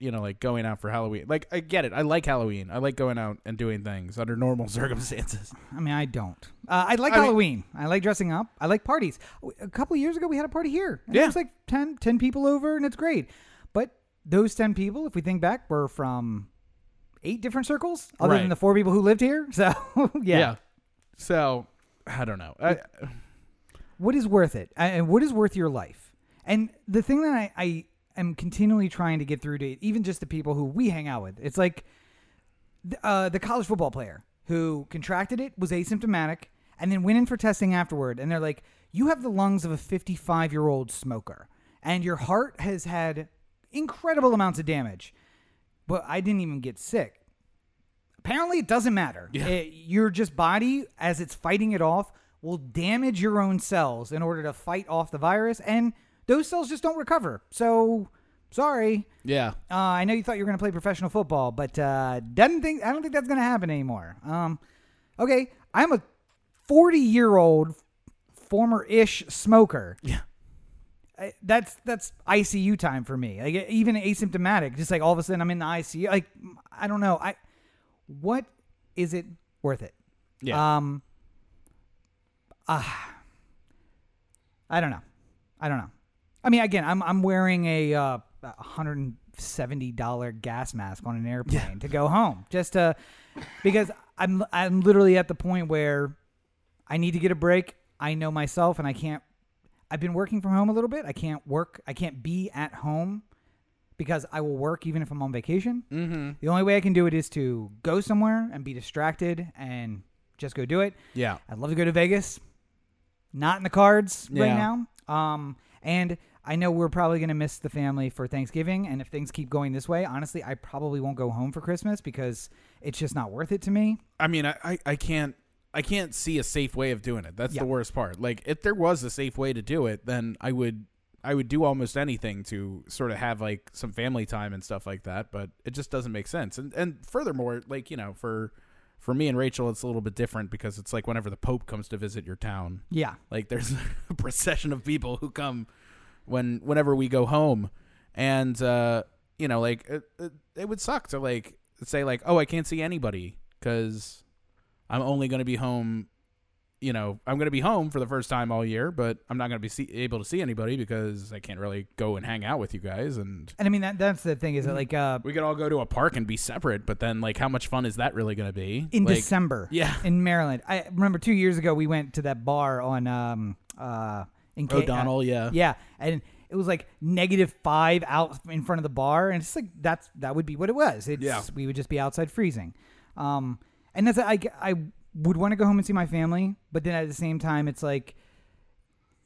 you know, like, going out for Halloween. Like, I get it. I like Halloween. I like going out and doing things under normal circumstances. I mean, I don't. I like Halloween. I like dressing up. I like parties. A couple of years ago, we had a party here. And There was, like, 10 people over, and it's great. But those 10 people, if we think back, were from 8 different circles, other than the 4 people who lived here. So, yeah. So, I don't know. What is worth it? And what is worth your life? And the thing that I am continually trying to get through to even just the people who we hang out with, it's like the college football player who contracted it, was asymptomatic, and then went in for testing afterward. And they're like, you have the lungs of a 55-year-old smoker, and your heart has had incredible amounts of damage. But I didn't even get sick. Apparently, it doesn't matter. Yeah. Your just body, as it's fighting it off, will damage your own cells in order to fight off the virus, and those cells just don't recover. So, sorry. Yeah. I know you thought you were going to play professional football, but I don't think that's going to happen anymore. Okay, I'm a 40-year-old former-ish smoker. Yeah. That's ICU time for me. Like, even asymptomatic, just like all of a sudden I'm in the ICU. Like, I don't know. What is it worth it? Yeah. I don't know. I mean, again, I'm wearing a $170 gas mask on an airplane to go home, just because I'm literally at the point where I need to get a break. I know myself, and I can't. I've been working from home a little bit. I can't work. I can't be at home because I will work even if I'm on vacation. Mm-hmm. The only way I can do it is to go somewhere and be distracted and just go do it. Yeah. I'd love to go to Vegas. Not in the cards right now. And I know we're probably going to miss the family for Thanksgiving. And if things keep going this way, honestly, I probably won't go home for Christmas because it's just not worth it to me. I mean, I can't see a safe way of doing it. That's the worst part. Like, if there was a safe way to do it, then I would do almost anything to sort of have, like, some family time and stuff like that, but it just doesn't make sense. And furthermore, like, you know, for me and Rachel, it's a little bit different because it's like whenever the Pope comes to visit your town. Yeah. Like, there's a procession of people who come whenever we go home. And, you know, like, it would suck to, like, say, like, oh, I can't see anybody because I'm only going to be home, you know, I'm going to be home for the first time all year, but I'm not going to be able to see anybody because I can't really go and hang out with you guys. And I mean, that's the thing is that, like, we could all go to a park and be separate, but then, like, how much fun is that really going to be? In, like, December. Yeah. In Maryland. I remember 2 years ago, we went to that bar on, in O'Donnell. Yeah. And it was like -5 out in front of the bar. And it's just like, that would be what it was. We would just be outside freezing. And that's, I would want to go home and see my family, but then at the same time, it's like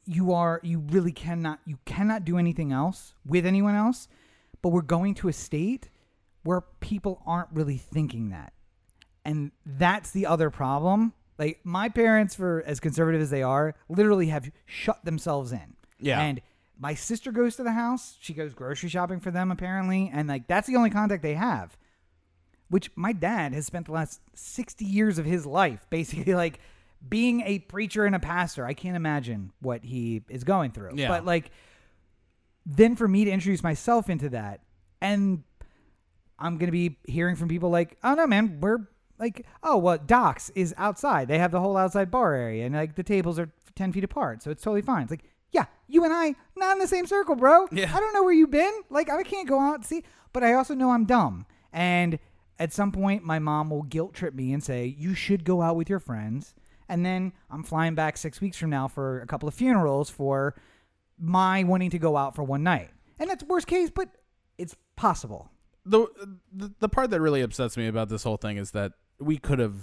you really cannot do anything else with anyone else, but we're going to a state where people aren't really thinking that. And that's the other problem. Like, my parents, for as conservative as they are, literally have shut themselves in. Yeah. And my sister goes to the house. She goes grocery shopping for them, apparently. And, like, that's the only contact they have. Which my dad has spent the last 60 years of his life basically, like, being a preacher and a pastor. I can't imagine what he is going through. Yeah. But, like, then for me to introduce myself into that, and I'm going to be hearing from people like, oh, no, man, we're like, oh, well, Doc's is outside. They have the whole outside bar area, and, like, the tables are 10 feet apart, so it's totally fine. It's like, yeah, you and I, not in the same circle, bro. Yeah. I don't know where you've been. Like, I can't go out and see. But I also know I'm dumb. And at some point, my mom will guilt trip me and say, you should go out with your friends. And then I'm flying back 6 weeks from now for a couple of funerals for my wanting to go out for one night. And that's worst case, but it's possible. The part that really upsets me about this whole thing is that we could have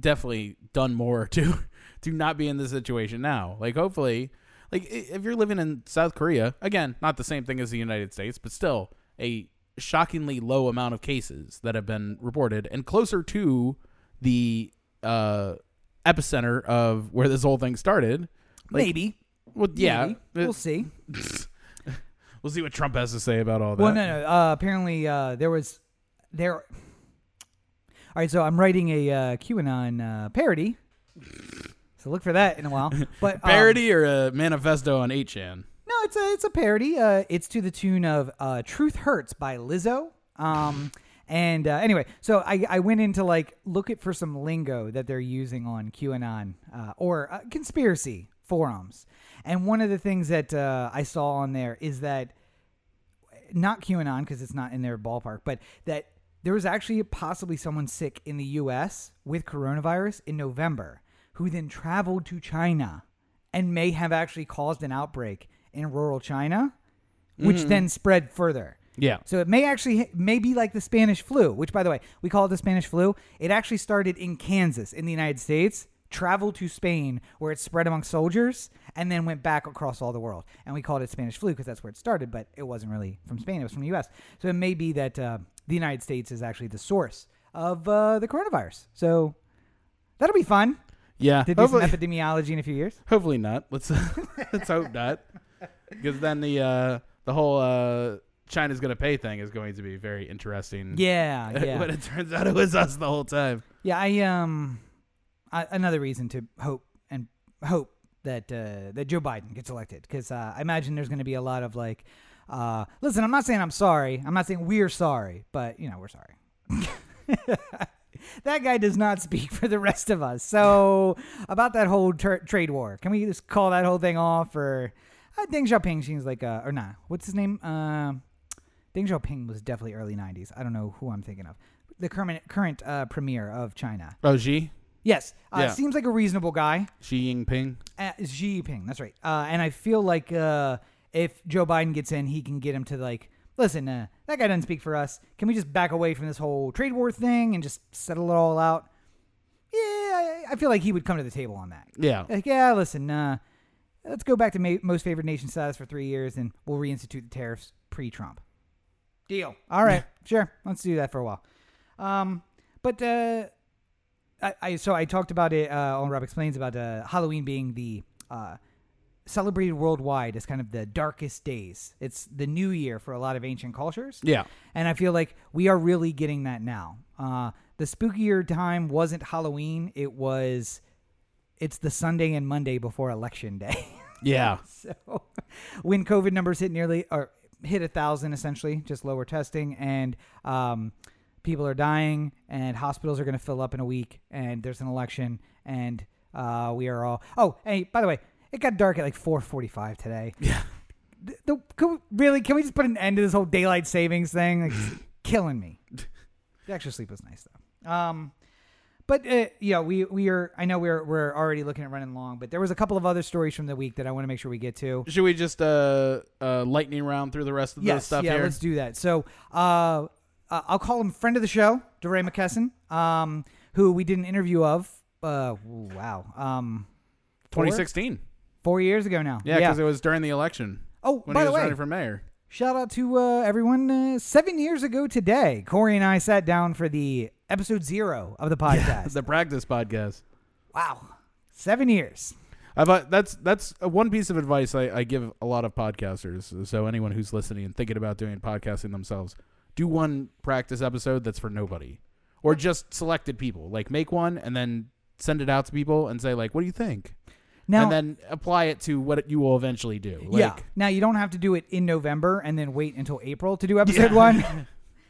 definitely done more to not be in this situation now. Like, hopefully, like, if you're living in South Korea, again, not the same thing as the United States, but still a shockingly low amount of cases that have been reported, and closer to the epicenter of where this whole thing started. Like, maybe. Well, yeah. Maybe. We'll see. We'll see what Trump has to say about all that. Well, no. Apparently, there was... All right, so I'm writing a QAnon parody. So look for that in a while. But parody or a manifesto on 8chan? No, it's a parody. It's to the tune of Truth Hurts by Lizzo. And anyway, so I went in to like look it for some lingo that they're using on QAnon or conspiracy forums. And one of the things that I saw on there is that, not QAnon because it's not in their ballpark, but that there was actually possibly someone sick in the U.S. with coronavirus in November who then traveled to China and may have actually caused an outbreak in rural China, which then spread further. Yeah. So it may be like the Spanish flu, which, by the way, we call it the Spanish flu. It actually started in Kansas in the United States, traveled to Spain where it spread among soldiers, and then went back across all the world. And we called it Spanish flu because that's where it started, but it wasn't really from Spain. It was from the U.S. So it may be that the United States is actually the source of the coronavirus. So that'll be fun. Yeah. To do some epidemiology in a few years. Hopefully not. Let's hope not. Because then the whole... China's going to pay thing is going to be very interesting. Yeah. But it turns out it was us the whole time. Yeah, I another reason to hope that that Joe Biden gets elected, because I imagine there's going to be a lot of like, listen, I'm not saying I'm sorry. I'm not saying we're sorry, but you know we're sorry. That guy does not speak for the rest of us. So about that whole trade war, can we just call that whole thing off? Or Deng Xiaoping seems like what's his name? Deng Xiaoping was definitely early 90s. I don't know who I'm thinking of. The current premier of China. Oh, Xi? Yes. Yeah. Seems like a reasonable guy. Xi Jinping. Xi Jinping, that's right. And I feel like if Joe Biden gets in, he can get him to like, listen, that guy doesn't speak for us. Can we just back away from this whole trade war thing and just settle it all out? Yeah, I feel like he would come to the table on that. Yeah. Like, yeah, listen, let's go back to most favored nation status for 3 years and we'll reinstitute the tariffs pre-Trump. Deal. All right. Sure. Let's do that for a while. I talked about it on Rob Explains about Halloween being the celebrated worldwide as kind of the darkest days. It's the new year for a lot of ancient cultures. Yeah. And I feel like we are really getting that now. The spookier time wasn't Halloween. It's the Sunday and Monday before Election Day. Yeah. So when COVID numbers hit 1,000 essentially, just lower testing, and people are dying, and hospitals are going to fill up in a week, and there's an election, and we are all... Oh, hey, by the way, it got dark at like 4:45 today. Yeah. Can we just put an end to this whole daylight savings thing? Like, it's killing me. The extra sleep was nice, though. But yeah, we are. I know we're already looking at running long, but there was a couple of other stories from the week that I want to make sure we get to. Should we just lightning round through the rest of the stuff here? Yeah, let's do that. So I'll call him friend of the show, DeRay McKesson, who we did an interview of. 2016, 4 years ago now. Yeah, because it was during the election. Oh, when by he was the way, running for mayor. Shout out to everyone. 7 years ago today, Corey and I sat down for the episode 0 of the podcast, the practice podcast. Wow, 7 years. That's one piece of advice I give a lot of podcasters. So anyone who's listening and thinking about doing podcasting themselves, do one practice episode that's for nobody, or just selected people. Like make one and then send it out to people and say like, what do you think? Now, and then apply it to what you will eventually do. Like, yeah. Now, you don't have to do it in November and then wait until April to do episode one.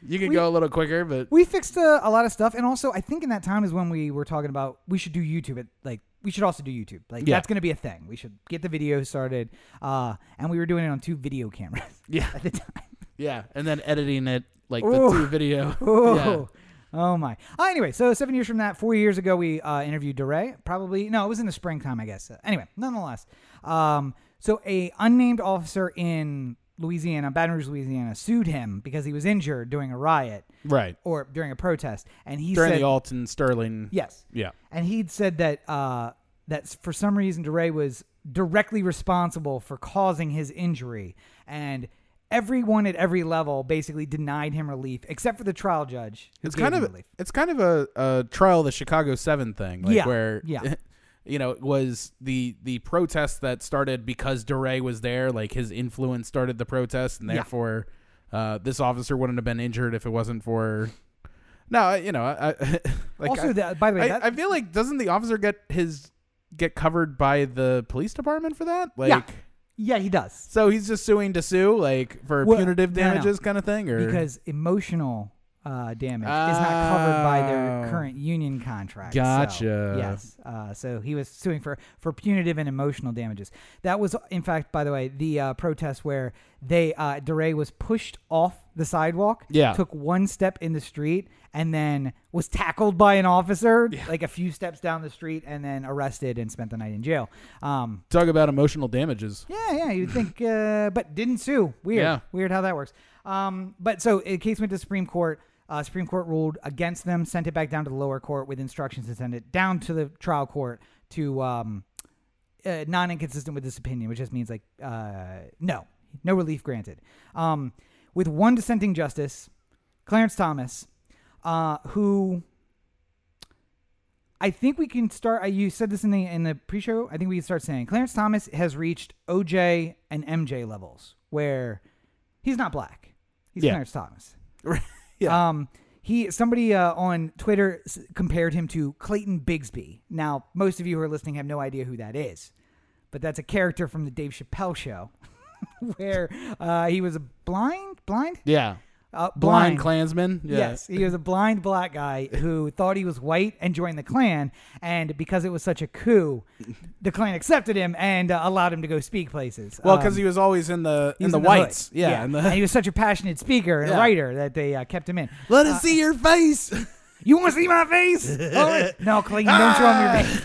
You could go a little quicker, but... We fixed a lot of stuff. And also, I think in that time is when we were talking about we should do YouTube. We should also do YouTube. That's going to be a thing. We should get the video started. And we were doing it on two video cameras at the time. Yeah, and then editing it the two video. Yeah. Oh, my. Anyway, so 7 years from that, 4 years ago, we interviewed DeRay. Probably, no, it was in the springtime, I guess. Anyway, nonetheless. So a unnamed officer in Louisiana, Baton Rouge, Louisiana, sued him because he was injured during a riot. Right. Or during a protest. And he said... During the Alton-Sterling... Yes. Yeah. And he'd said that for some reason, DeRay was directly responsible for causing his injury. And everyone at every level basically denied him relief, except for the trial judge. It's kind of a trial of the Chicago 7 thing, where you know, it was the protest that started because DeRay was there, like his influence started the protest, and therefore this officer wouldn't have been injured if it wasn't for. No, you know, I feel like, doesn't the officer get covered by the police department for that? Like, yeah, he does. So he's just suing to sue, like for punitive damages kind of thing, or because emotional damage is not covered by their current union contract. Gotcha. So, yes. So he was suing for punitive and emotional damages. That was, in fact, by the way, the protest where they DeRay was pushed off the sidewalk, took one step in the street, and then was tackled by an officer like a few steps down the street, and then arrested and spent the night in jail. Talk about emotional damages. Yeah, you'd think, but didn't sue. Weird how that works. But so the case went to Supreme Court. Supreme Court ruled against them, sent it back down to the lower court with instructions to send it down to the trial court to not inconsistent with this opinion, which just means like no relief granted. With one dissenting justice, Clarence Thomas, who I think we can start. You said this in the pre-show. I think we can start saying Clarence Thomas has reached OJ and MJ levels, where he's not black. He's Clarence Thomas. Yeah. Somebody on Twitter compared him to Clayton Bigsby. Now, most of you who are listening have no idea who that is, but that's a character from the Dave Chappelle show. Where he was a blind? Yeah. Blind Klansman. Yeah. Yes. He was a blind black guy who thought he was white and joined the Klan. And because it was such a coup, the Klan accepted him and allowed him to go speak places. Well, because he was always in the whites. Hood. Yeah. And he was such a passionate speaker and writer that they kept him in. Let us see your face. You want to see my face? Right. No, Clayton, don't show him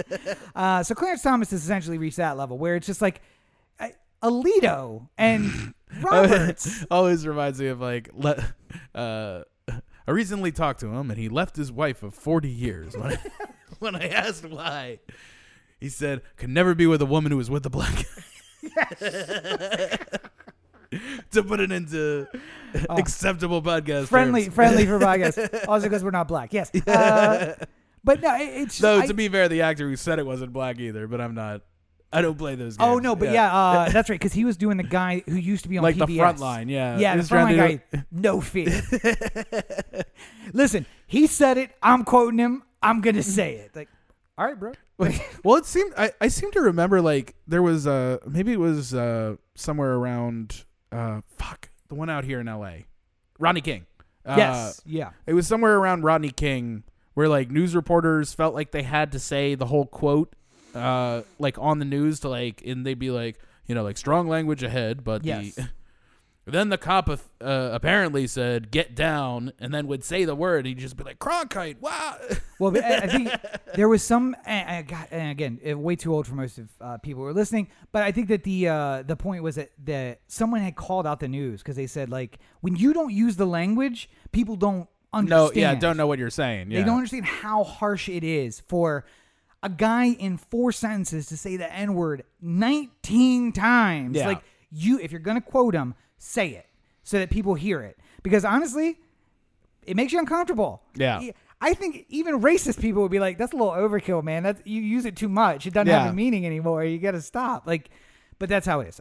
your face. So Clarence Thomas has essentially reached that level where it's just like, Alito and Roberts. Always reminds me of like I recently talked to him and he left his wife of 40 years. When I asked why, he said, "Could never be with a woman who was with a black guy." Yes. To put it into acceptable podcast friendly for podcasts. Also because we're not black. Yes. But no, it's though to be fair, the actor who said it wasn't black either, but I'm not. I don't play those games. Oh, no, but that's right, because he was doing the guy who used to be on like PBS. Like the front line, yeah. Yeah, the front line guy, no fear. Listen, he said it. I'm quoting him. I'm going to say it. Like, all right, bro. Well, it seemed, I seem to remember, like, there was, maybe it was somewhere around, the one out here in L.A., Rodney King. Yes, yeah. It was somewhere around Rodney King where, like, news reporters felt like they had to say the whole quote. Like on the news to like, and they'd be like, you know, like strong language ahead, but then the cop apparently said, "Get down," and then would say the word. He'd just be like, "Cronkite, wow." Well, I think there was some, and again, way too old for most of people who are listening, but I think that the point was that someone had called out the news because they said like, when you don't use the language, people don't understand. No, yeah, don't know what you're saying. Yeah. They don't understand how harsh it is for a guy in 4 sentences to say the N-word 19 times. Yeah. Like if you're going to quote him, say it so that people hear it. Because honestly, it makes you uncomfortable. Yeah. I think even racist people would be like, that's a little overkill, man. You use it too much. It doesn't have a meaning anymore. You got to stop. Like, but that's how it is.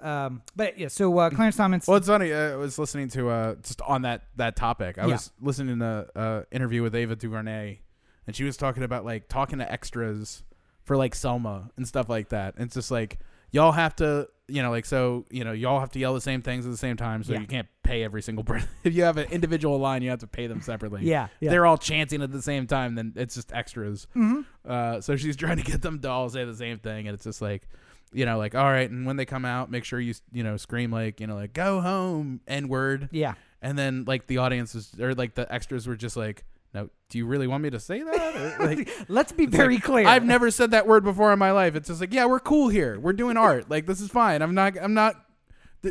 So Clarence Thomas. Well, it's funny. I was listening to, just on that topic, I was listening to an interview with Ava DuVernay. And she was talking about, like, talking to extras for, like, Selma and stuff like that. And it's just, like, y'all have to, you know, like, so, you know, y'all have to yell the same things at the same time. So you can't pay every single person. If you have an individual line, you have to pay them separately. If they're all chanting at the same time, then it's just extras. Mm-hmm. So she's trying to get them to all say the same thing. And it's just, like, you know, like, all right. And when they come out, make sure you know, scream, like, you know, like, go home, N-word. Yeah. And then, like, the audiences or, like, the extras were just, like, now, do you really want me to say that? Or, like, let's be very clear. I've never said that word before in my life. It's just like, yeah, we're cool here. We're doing art. Like, this is fine. I'm not,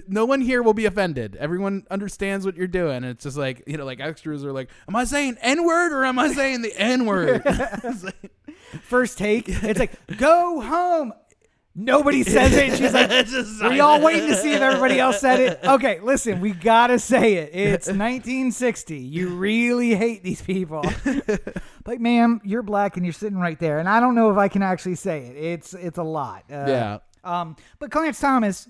no one here will be offended. Everyone understands what you're doing. And it's just like, you know, like extras are like, am I saying N-word or am I saying the N-word? Like, first take. It's like, go home. Nobody says it. She's like, we all waiting to see if everybody else said it. Okay, listen, we gotta say it. It's 1960. You really hate these people. Like, ma'am, you're black and you're sitting right there. And I don't know if I can actually say it. It's a lot. Yeah. But Clarence Thomas,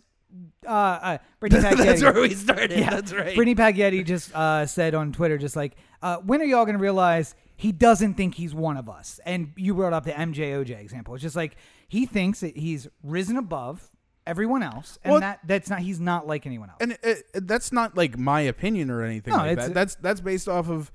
Brittany Pagetti. That's where we started. Yeah, that's right. Brittany Pagetti just said on Twitter, just like, when are y'all gonna realize he doesn't think he's one of us? And you brought up the MJOJ example. It's just like, he thinks that he's risen above everyone else, and well, that's not, he's not like anyone else. And that's not like my opinion or anything like that. That's based off of,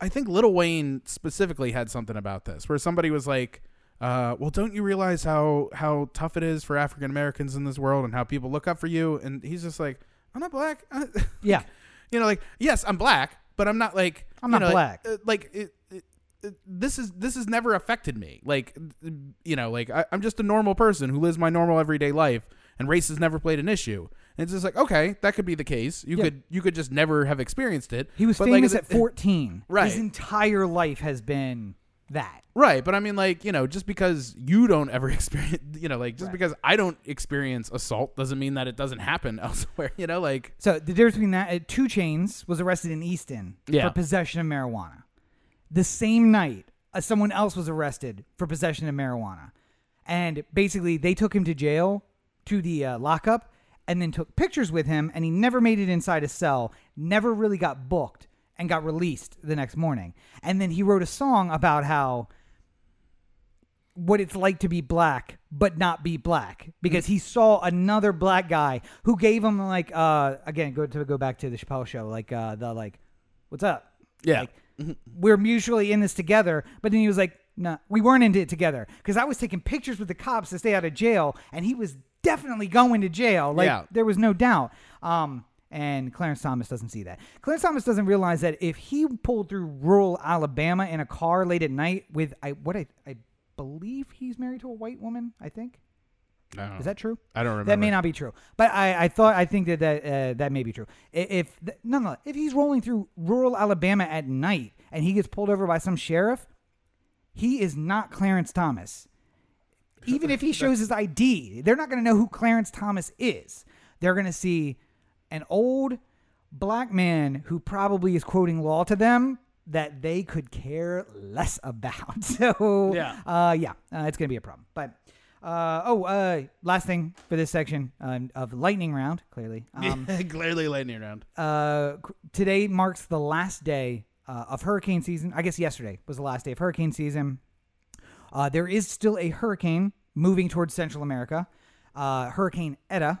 I think Lil Wayne specifically had something about this, where somebody was like, well, don't you realize how tough it is for African Americans in this world and how people look up for you? And he's just like, I'm not black. Yeah. You know, like, yes, I'm black, but I'm not like, I'm not black. This has never affected me. Like, you know, like I'm just a normal person who lives my normal everyday life, and race has never played an issue. And it's just like, okay, that could be the case. You could just never have experienced it. He was famous at 14. Right. His entire life has been that. Right. But I mean, like, you know, just because you don't ever experience, you know, like, just because I don't experience assault doesn't mean that it doesn't happen elsewhere, you know, like. So the difference between that, 2 Chainz was arrested in Easton for possession of marijuana. The same night, someone else was arrested for possession of marijuana. And basically, they took him to jail, to the lockup, and then took pictures with him, and he never made it inside his cell, never really got booked, and got released the next morning. And then he wrote a song about how what it's like to be black, but not be black, because he saw another black guy who gave him, like, again, go back to the Chappelle show, like, what's up? Yeah. Like, we're mutually in this together. But then he was like, no, we weren't into it together, because I was taking pictures with the cops to stay out of jail, and he was definitely going to jail. Like, there was no doubt. And Clarence Thomas doesn't see that. Clarence Thomas doesn't realize that if he pulled through rural Alabama in a car late at night with I believe he's married to a white woman, I think. Is that true? I don't remember. That may not be true, but I think that may be true. If he's rolling through rural Alabama at night and he gets pulled over by some sheriff, he is not Clarence Thomas. Even if he shows his ID, they're not going to know who Clarence Thomas is. They're going to see an old black man who probably is quoting law to them that they could care less about. So it's going to be a problem, but. Last thing for this section of lightning round, clearly. Clearly lightning round. Today marks the last day of hurricane season. I guess yesterday was the last day of hurricane season. There is still a hurricane moving towards Central America, Hurricane ETA,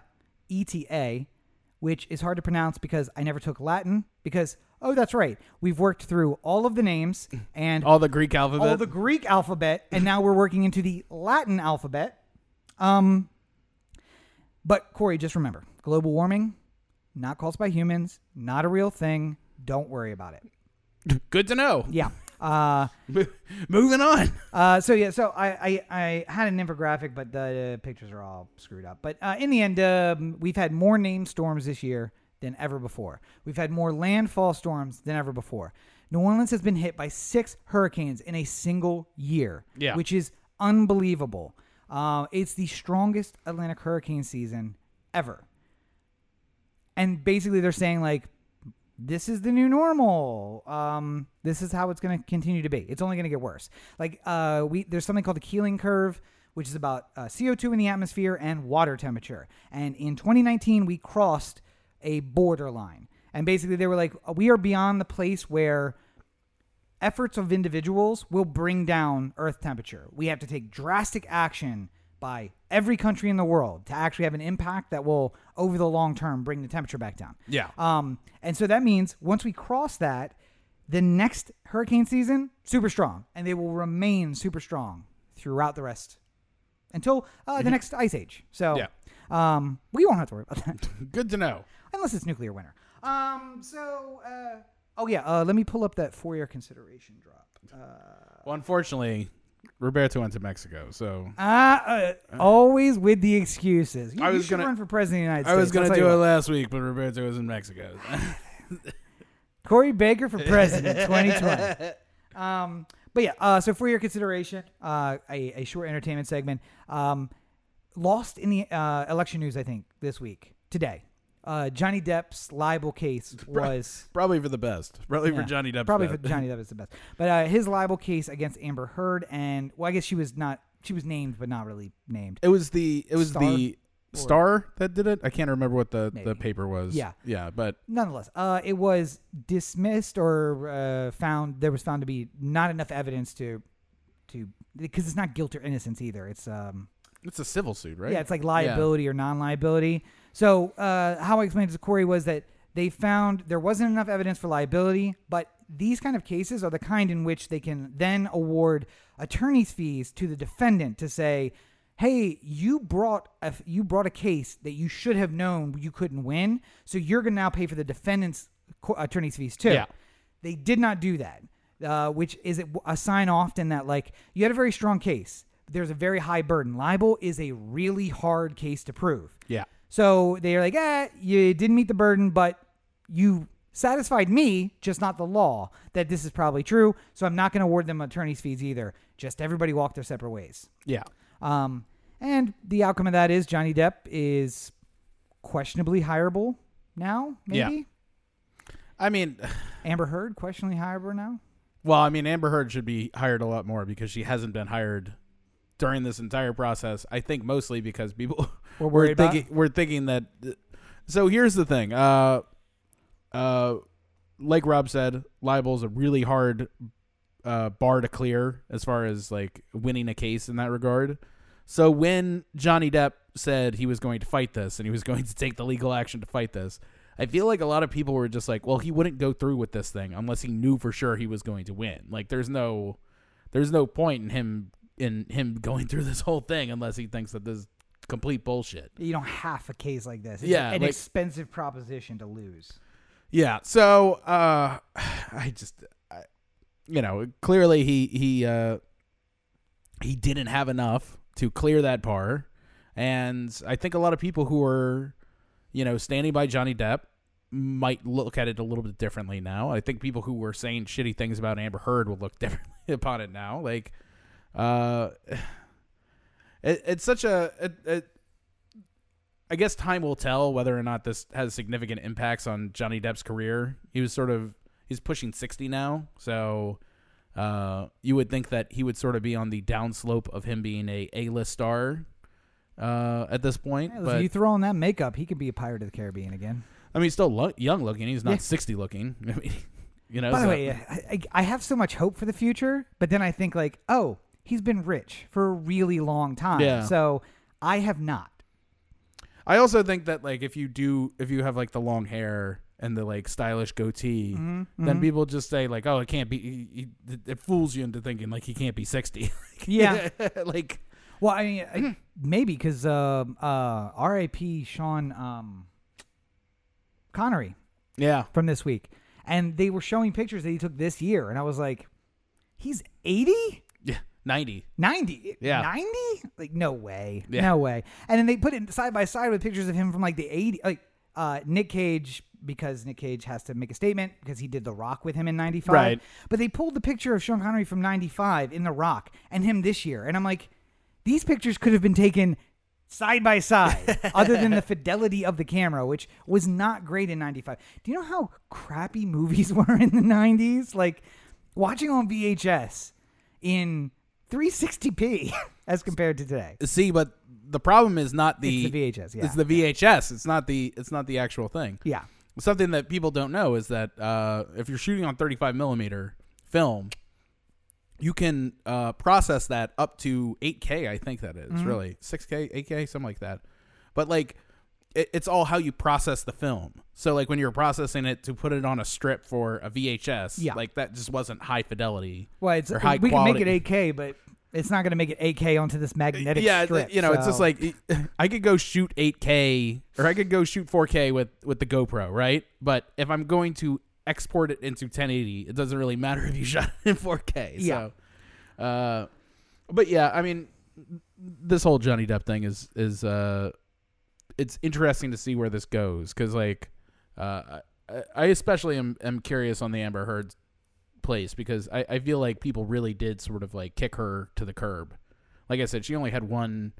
which is hard to pronounce because I never took Latin because... Oh, that's right. We've worked through all of the names and... All the Greek alphabet. And now we're working into the Latin alphabet. But, Corey, just remember, global warming, not caused by humans, not a real thing. Don't worry about it. Good to know. Yeah. Moving on. So I had an infographic, but the pictures are all screwed up. But in the end, we've had more named storms this year than ever before. We've had more landfall storms than ever before. New Orleans has been hit by 6 hurricanes in a single year, which is unbelievable. It's the strongest Atlantic hurricane season ever. And basically they're saying, like, this is the new normal. This is how it's going to continue to be. It's only going to get worse. Like, there's something called the Keeling curve, which is about CO2 in the atmosphere and water temperature. And in 2019, we crossed a borderline. And basically they were like, we are beyond the place where efforts of individuals will bring down Earth temperature. We have to take drastic action by every country in the world to actually have an impact that will, over the long term, bring the temperature back down. Yeah. And so that means once we cross that, the next hurricane season, super strong. And they will remain super strong throughout the rest until the next ice age. So we won't have to worry about that. Good to know. Unless it's nuclear winter. Let me pull up that Fourier consideration drop. Unfortunately, Roberto went to Mexico, so always with the excuses. You should run for president of the United States. I was going to do it last week, but Roberto was in Mexico. Cory Baker for president 2020. So Fourier consideration, a short entertainment segment. lost in the election news, I think, this week, today. Johnny Depp's libel case was... Probably for the best. Probably for Johnny Depp's probably best. For Johnny Depp is the best. But his libel case against Amber Heard and... Well, I guess she was not... She was named, but not really named. It was the... It was the... Star that did it? I can't remember what the paper was. Yeah. Yeah, but... Nonetheless, it was dismissed or found... There was found to be not enough evidence to because it's not guilt or innocence either. It's a civil suit, right? Yeah, it's like liability or non-liability. So how I explained it to Corey was that they found there wasn't enough evidence for liability, but these kind of cases are the kind in which they can then award attorney's fees to the defendant to say... Hey, you brought a case that you should have known you couldn't win, so you're going to now pay for the defendant's attorney's fees too. Yeah. They did not do that, which is a sign often that like you had a very strong case. There's a very high burden. Libel is a really hard case to prove. Yeah. So they're like, you didn't meet the burden, but you satisfied me, just not the law, that this is probably true, so I'm not going to award them attorney's fees either. Just everybody walk their separate ways. Yeah. And the outcome of that is Johnny Depp is questionably hireable now, maybe? Yeah. I mean... Amber Heard, questionably hireable now? Well, I mean, Amber Heard should be hired a lot more because she hasn't been hired during this entire process. I think mostly because people were thinking that... So here's the thing. Like Rob said, libel is a really hard bar to clear as far as like winning a case in that regard. So when Johnny Depp said he was going to fight this and he was going to take the legal action to fight this, I feel like a lot of people were just like, well, he wouldn't go through with this thing unless he knew for sure he was going to win. Like there's no point in him going through this whole thing unless he thinks that this is complete bullshit. You don't have a case like this. It's an expensive proposition to lose. Yeah. So clearly he didn't have enough to clear that bar. And I think a lot of people who are, standing by Johnny Depp might look at it a little bit differently now. I think people who were saying shitty things about Amber Heard will look differently upon it now. Like, I guess time will tell whether or not this has significant impacts on Johnny Depp's career. He was he's pushing 60 now. So, you would think that he would sort of be on the downslope of him being a A-list star at this point. Yeah, but you throw on that makeup, he could be a Pirate of the Caribbean again. I mean, he's still young looking. He's not 60 looking. I mean, By the way, I have so much hope for the future, but then I think like, oh, he's been rich for a really long time. Yeah. So I have not. I also think that like if you have like the long hair and the like stylish goatee, then people just say like, oh, it can't be. It fools you into thinking like he can't be 60. Yeah. Like, well, I mean, maybe because R.I.P. Sean Connery. Yeah. From this week, and they were showing pictures that he took this year, and I was like, he's 80. Yeah. 90. Yeah. 90? Like, no way. Yeah. No way. And then they put it side by side with pictures of him from like the 80s, like Nick Cage, because Nick Cage has to make a statement because he did The Rock with him in 95. Right. But they pulled the picture of Sean Connery from 95 in The Rock and him this year. And I'm like, these pictures could have been taken side by side other than the fidelity of the camera, which was not great in 95. Do you know how crappy movies were in the 90s? Like watching on VHS in 360p as compared to today. See, but the problem is not it's the VHS. Yeah. It's the VHS. It's not the actual thing. Yeah. Something that people don't know is that if you're shooting on 35 millimeter film, you can process that up to 8K. I think that is really 6K, 8K, something like that. But like, it's all how you process the film. So like when you're processing it to put it on a strip for a VHS, like that just wasn't high fidelity. Well, it's or high we quality. Can make it 8K, but it's not going to make it 8K onto this magnetic strip. It's just like I could go shoot 8K or I could go shoot 4K with the GoPro, right? But if I'm going to export it into 1080, it doesn't really matter if you shot it in 4K. Yeah. So, but yeah, I mean, this whole Johnny Depp thing is it's interesting to see where this goes because, like, I especially am curious on the Amber Heard place because I feel like people really did sort of like kick her to the curb. Like I said, she only had one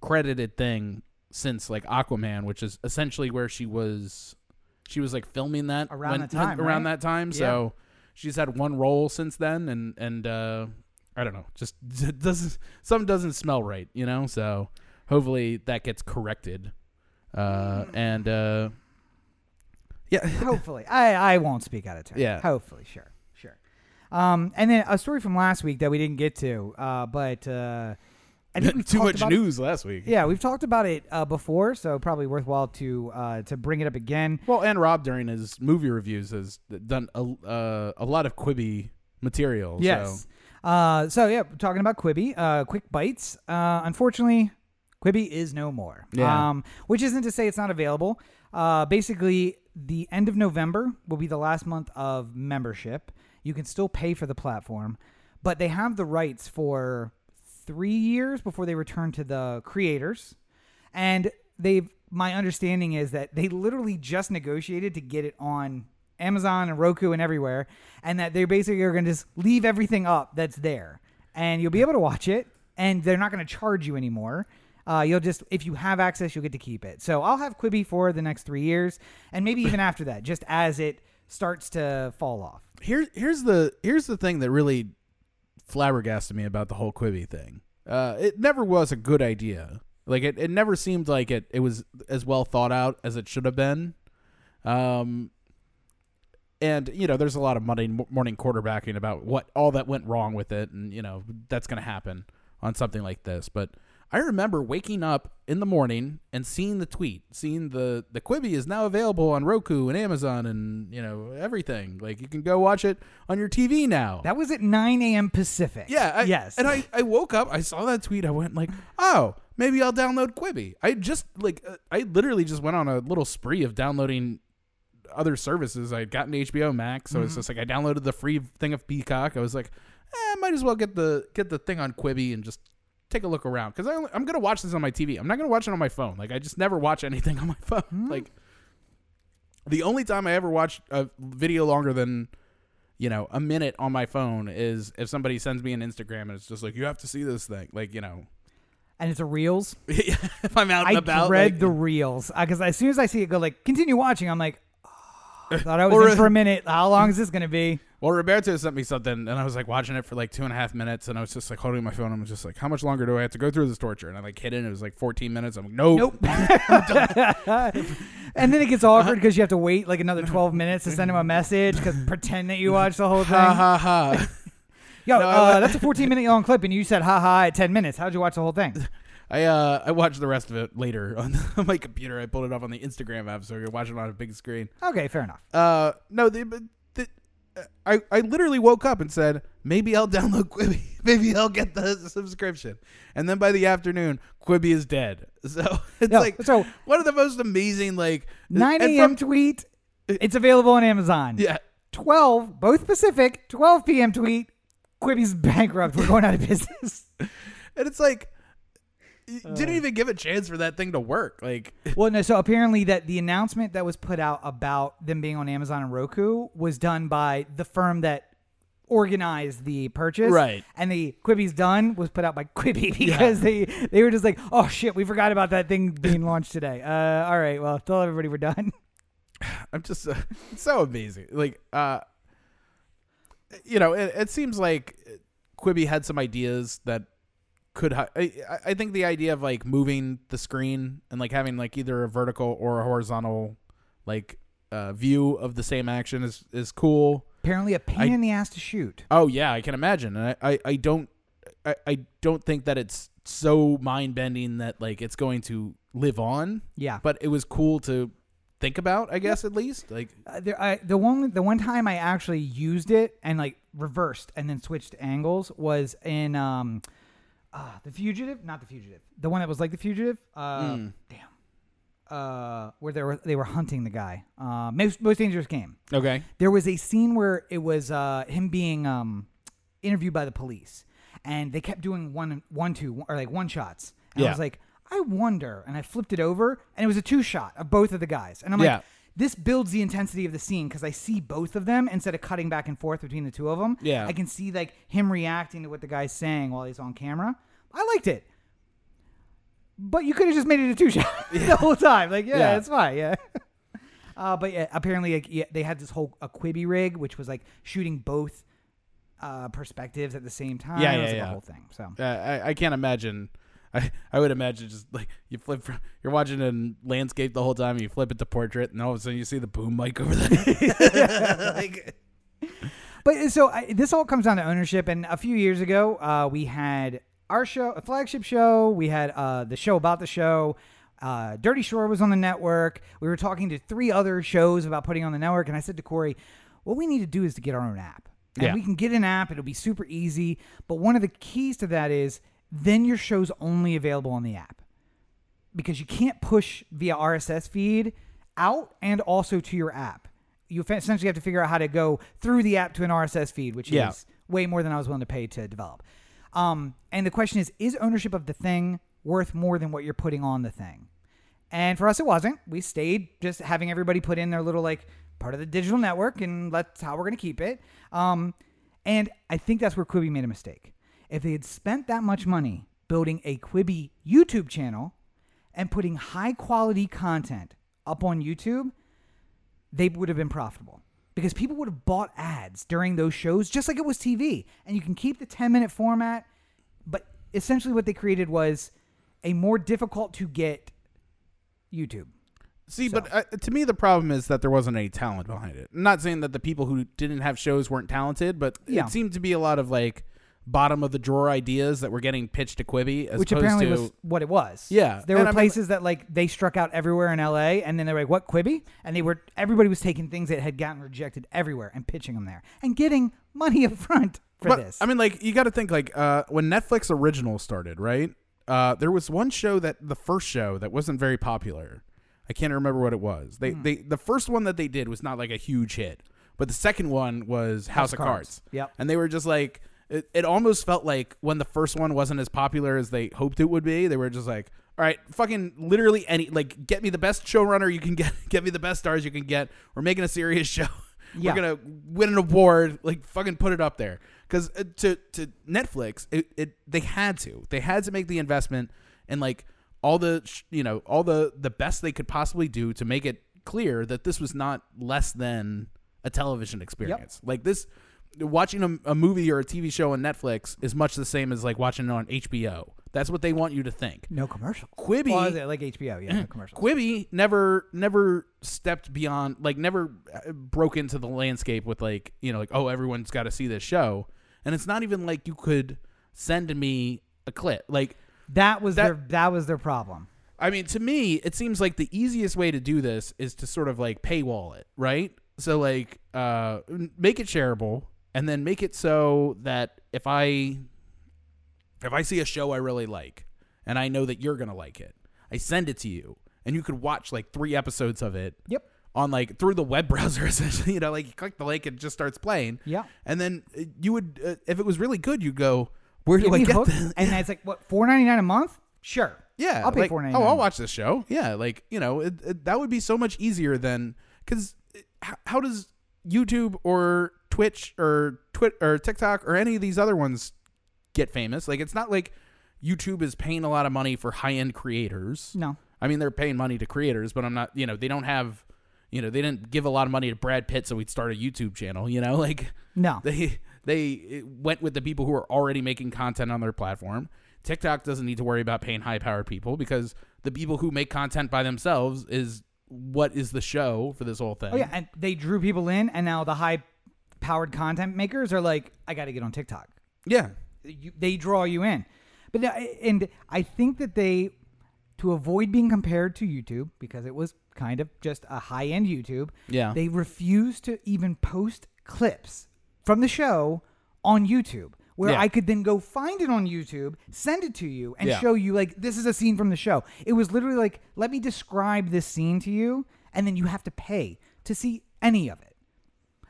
credited thing since like Aquaman, which is essentially where she was like filming that around that time. So she's had one role since then, and I don't know, just doesn't smell right, you know. So hopefully that gets corrected, and hopefully I won't speak out of turn. Yeah, hopefully, sure. And then a story from last week that we didn't get to, but I think too much news last week. Yeah, we've talked about it before, so probably worthwhile to bring it up again. Well, and Rob during his movie reviews has done a lot of Quibi material. Yes. So talking about Quibi, Quick Bites. Unfortunately, Quibi is no more. Yeah. Which isn't to say it's not available. Basically, the end of November will be the last month of membership. You can still pay for the platform, but they have the rights for 3 years before they return to the creators. And my understanding is that they literally just negotiated to get it on Amazon and Roku and everywhere, and that they basically are going to just leave everything up that's there, and you'll be able to watch it, and they're not going to charge you anymore. You'll just, if you have access, you'll get to keep it. So I'll have Quibi for the next 3 years, and maybe even after that, just as it starts to fall off. Here's the thing that really flabbergasted me about the whole Quibi thing. It never was a good idea. Like it never seemed like it was as well thought out as it should have been. And, you know, there's a lot of Monday morning quarterbacking about what all that went wrong with it. And, you know, that's going to happen on something like this. But I remember waking up in the morning and seeing the tweet, seeing the Quibi is now available on Roku and Amazon and, you know, everything. Like, you can go watch it on your TV now. That was at 9 a.m. Pacific. Yeah. Yes. And I woke up, I saw that tweet. I went like, oh, maybe I'll download Quibi. I literally just went on a little spree of downloading other services. I had gotten HBO Max, so It's just like I downloaded the free thing of Peacock. I was like, I might as well get the thing on Quibi and just take a look around, because I'm gonna watch this on my TV. I'm not gonna watch it on my phone. Like, I just never watch anything on my phone. Like, the only time I ever watch a video longer than, you know, a minute on my phone is if somebody sends me an Instagram and it's just like, you have to see this thing, like, you know. And it's a Reels. If I'm out and about, I dread the Reels, because as soon as I see it go like continue watching, I'm like, I thought I was in for a minute. How long is this going to be? Well, Roberto sent me something, and I was like watching it for like 2.5 minutes, and I was just like holding my phone, and I was just like, how much longer do I have to go through this torture? And I like hit it, and it was like 14 minutes. I'm like, nope. And then it gets awkward because you have to wait like another 12 minutes to send him a message, because pretend that you watched the whole thing. Yo, that's a 14-minute long clip, and you said ha-ha at 10 minutes. How'd you watch the whole thing? I watched the rest of it later on my computer. I pulled it up on the Instagram app, so you can watch it on a big screen. Okay, fair enough. I literally woke up and said, maybe I'll download Quibi. Maybe I'll get the subscription. And then by the afternoon, Quibi is dead. So it's one of the most amazing, like, 9 a.m. tweet. It's available on Amazon. Yeah. 12, both Pacific, 12 p.m. tweet. Quibi's bankrupt. We're going out of business. And it's like, didn't even give a chance for that thing to work. Like, well, no. So apparently, that the announcement that was put out about them being on Amazon and Roku was done by the firm that organized the purchase, right? And the Quibi's done was put out by Quibi, because they were just like, oh shit, we forgot about that thing being launched today. All right, well, tell everybody we're done. I'm just it's so amazing. Like, you know, it seems like Quibi had some ideas that. I think the idea of like moving the screen and like having like either a vertical or a horizontal like view of the same action is cool. Apparently a pain in the ass to shoot. Oh yeah, I can imagine. And I don't think that it's so mind bending that like it's going to live on. Yeah. But it was cool to think about, I guess, at least. Like the one time I actually used it and like reversed and then switched angles was in The Fugitive, not The Fugitive. The one that was like The Fugitive. Damn. Where they were hunting the guy. Most Dangerous Game. Okay. There was a scene where it was him being interviewed by the police, and they kept doing one shots. And I was like, I wonder, and I flipped it over, and it was a 2-shot of both of the guys, and I'm like, this builds the intensity of the scene because I see both of them instead of cutting back and forth between the two of them. Yeah. I can see like him reacting to what the guy's saying while he's on camera. I liked it. But you could have just made it a two-shot the whole time. Like, yeah, it's fine. Yeah. But yeah, apparently like, they had this whole Quibi rig, which was like shooting both perspectives at the same time. Yeah, it was like a whole thing. So I can't imagine. I would imagine just like you flip from, you're watching a landscape the whole time and you flip it to portrait and all of a sudden you see the boom mic over there. Like, but so this all comes down to ownership. And a few years ago, we had our show, a flagship show. We had the show about the show. Dirty Shore was on the network. We were talking to three other shows about putting on the network. And I said to Corey, what we need to do is to get our own app. And we can get an app. It'll be super easy. But one of the keys to that is then your show's only available on the app, because you can't push via RSS feed out and also to your app. You essentially have to figure out how to go through the app to an RSS feed, which is way more than I was willing to pay to develop. And the question is ownership of the thing worth more than what you're putting on the thing? And for us, it wasn't. We stayed just having everybody put in their little, like, part of the digital network, and that's how we're going to keep it. And I think that's where Quibi made a mistake. If they had spent that much money building a Quibi YouTube channel and putting high-quality content up on YouTube, they would have been profitable, because people would have bought ads during those shows just like it was TV. And you can keep the 10-minute format, but essentially what they created was a more difficult-to-get YouTube. See, so. But to me, the problem is that there wasn't any talent behind it. I'm not saying that the people who didn't have shows weren't talented, but it seemed to be a lot of, like, bottom-of-the-drawer ideas that were getting pitched to Quibi. Which apparently was what it was. Yeah. There were places that, like, they struck out everywhere in LA, and then they were like, what, Quibi? And everybody was taking things that had gotten rejected everywhere and pitching them there and getting money up front for this. I mean, like, you got to think, like, when Netflix Original started, right? There was one show that wasn't very popular. I can't remember what it was. The first one that they did was not like a huge hit, but the second one was House of Cards. Yep. And they were just like, it almost felt like when the first one wasn't as popular as they hoped it would be, they were just like, all right, fucking literally get me the best showrunner you can get me the best stars you can get. We're making a serious show. Yeah. We're going to win an award. Like, fucking put it up there. Because to Netflix, they had to make the investment and, like, all the the best they could possibly do to make it clear that this was not less than a television experience. Yep. Like, this, watching a movie or a TV show on Netflix is much the same as like watching it on HBO. That's what they want you to think. No commercial. Quibi, like HBO, yeah, no commercial. Quibi never stepped beyond, like, never broke into the landscape with oh, everyone's got to see this show. And it's not even like you could send me a clip. Like, that was their problem. I mean, to me, it seems like the easiest way to do this is to sort of like paywall it, right? So like make it shareable, and then make it so that if I see a show I really like and I know that you're going to like it, I send it to you and you could watch like 3 episodes of it. Yep. On like through the web browser, essentially, you click the link, it just starts playing. Yeah. And then you would, if it was really good, you go, where do I get this? And it's like, what, $4.99 a month? Sure. Yeah. I'll pay $4.99. Oh, I'll watch this show. Yeah. Like, that would be so much easier than, because how does YouTube or Twitch or Twitter or TikTok or any of these other ones get famous? Like, it's not like YouTube is paying a lot of money for high-end creators. No. I mean, they're paying money to creators, but I'm not, they don't have, they didn't give a lot of money to Brad Pitt so he'd start a YouTube channel, like. No. They went with the people who are already making content on their platform. TikTok doesn't need to worry about paying high-powered people, because the people who make content by themselves is what is the show for this whole thing. Oh, yeah, and they drew people in, and now the high-powered content makers are like, I got to get on TikTok. Yeah. They draw you in. But and I think that they, to avoid being compared to YouTube, because it was kind of just a high-end YouTube, they refused to even post clips from the show on YouTube, where I could then go find it on YouTube, send it to you, and show you, like, this is a scene from the show. It was literally like, let me describe this scene to you, and then you have to pay to see any of it,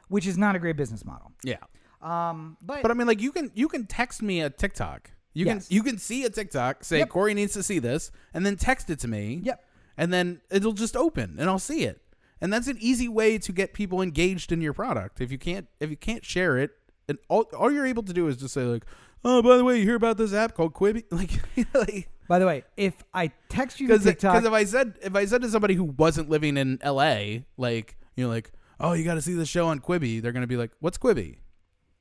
which is not a great business model. Yeah. But I mean, like, you can text me a TikTok. You can see a TikTok, say, Corey needs to see this, and then text it to me. Yep. And then it'll just open, and I'll see it. And that's an easy way to get people engaged in your product. If you can't share it, and all you're able to do is just say, like, oh, by the way, you hear about this app called Quibi? Like, By the way, if I text you the TikTok, because if I said to somebody who wasn't living in LA, like, you know, like, oh, you got to see the show on Quibi, they're gonna be like, what's Quibi?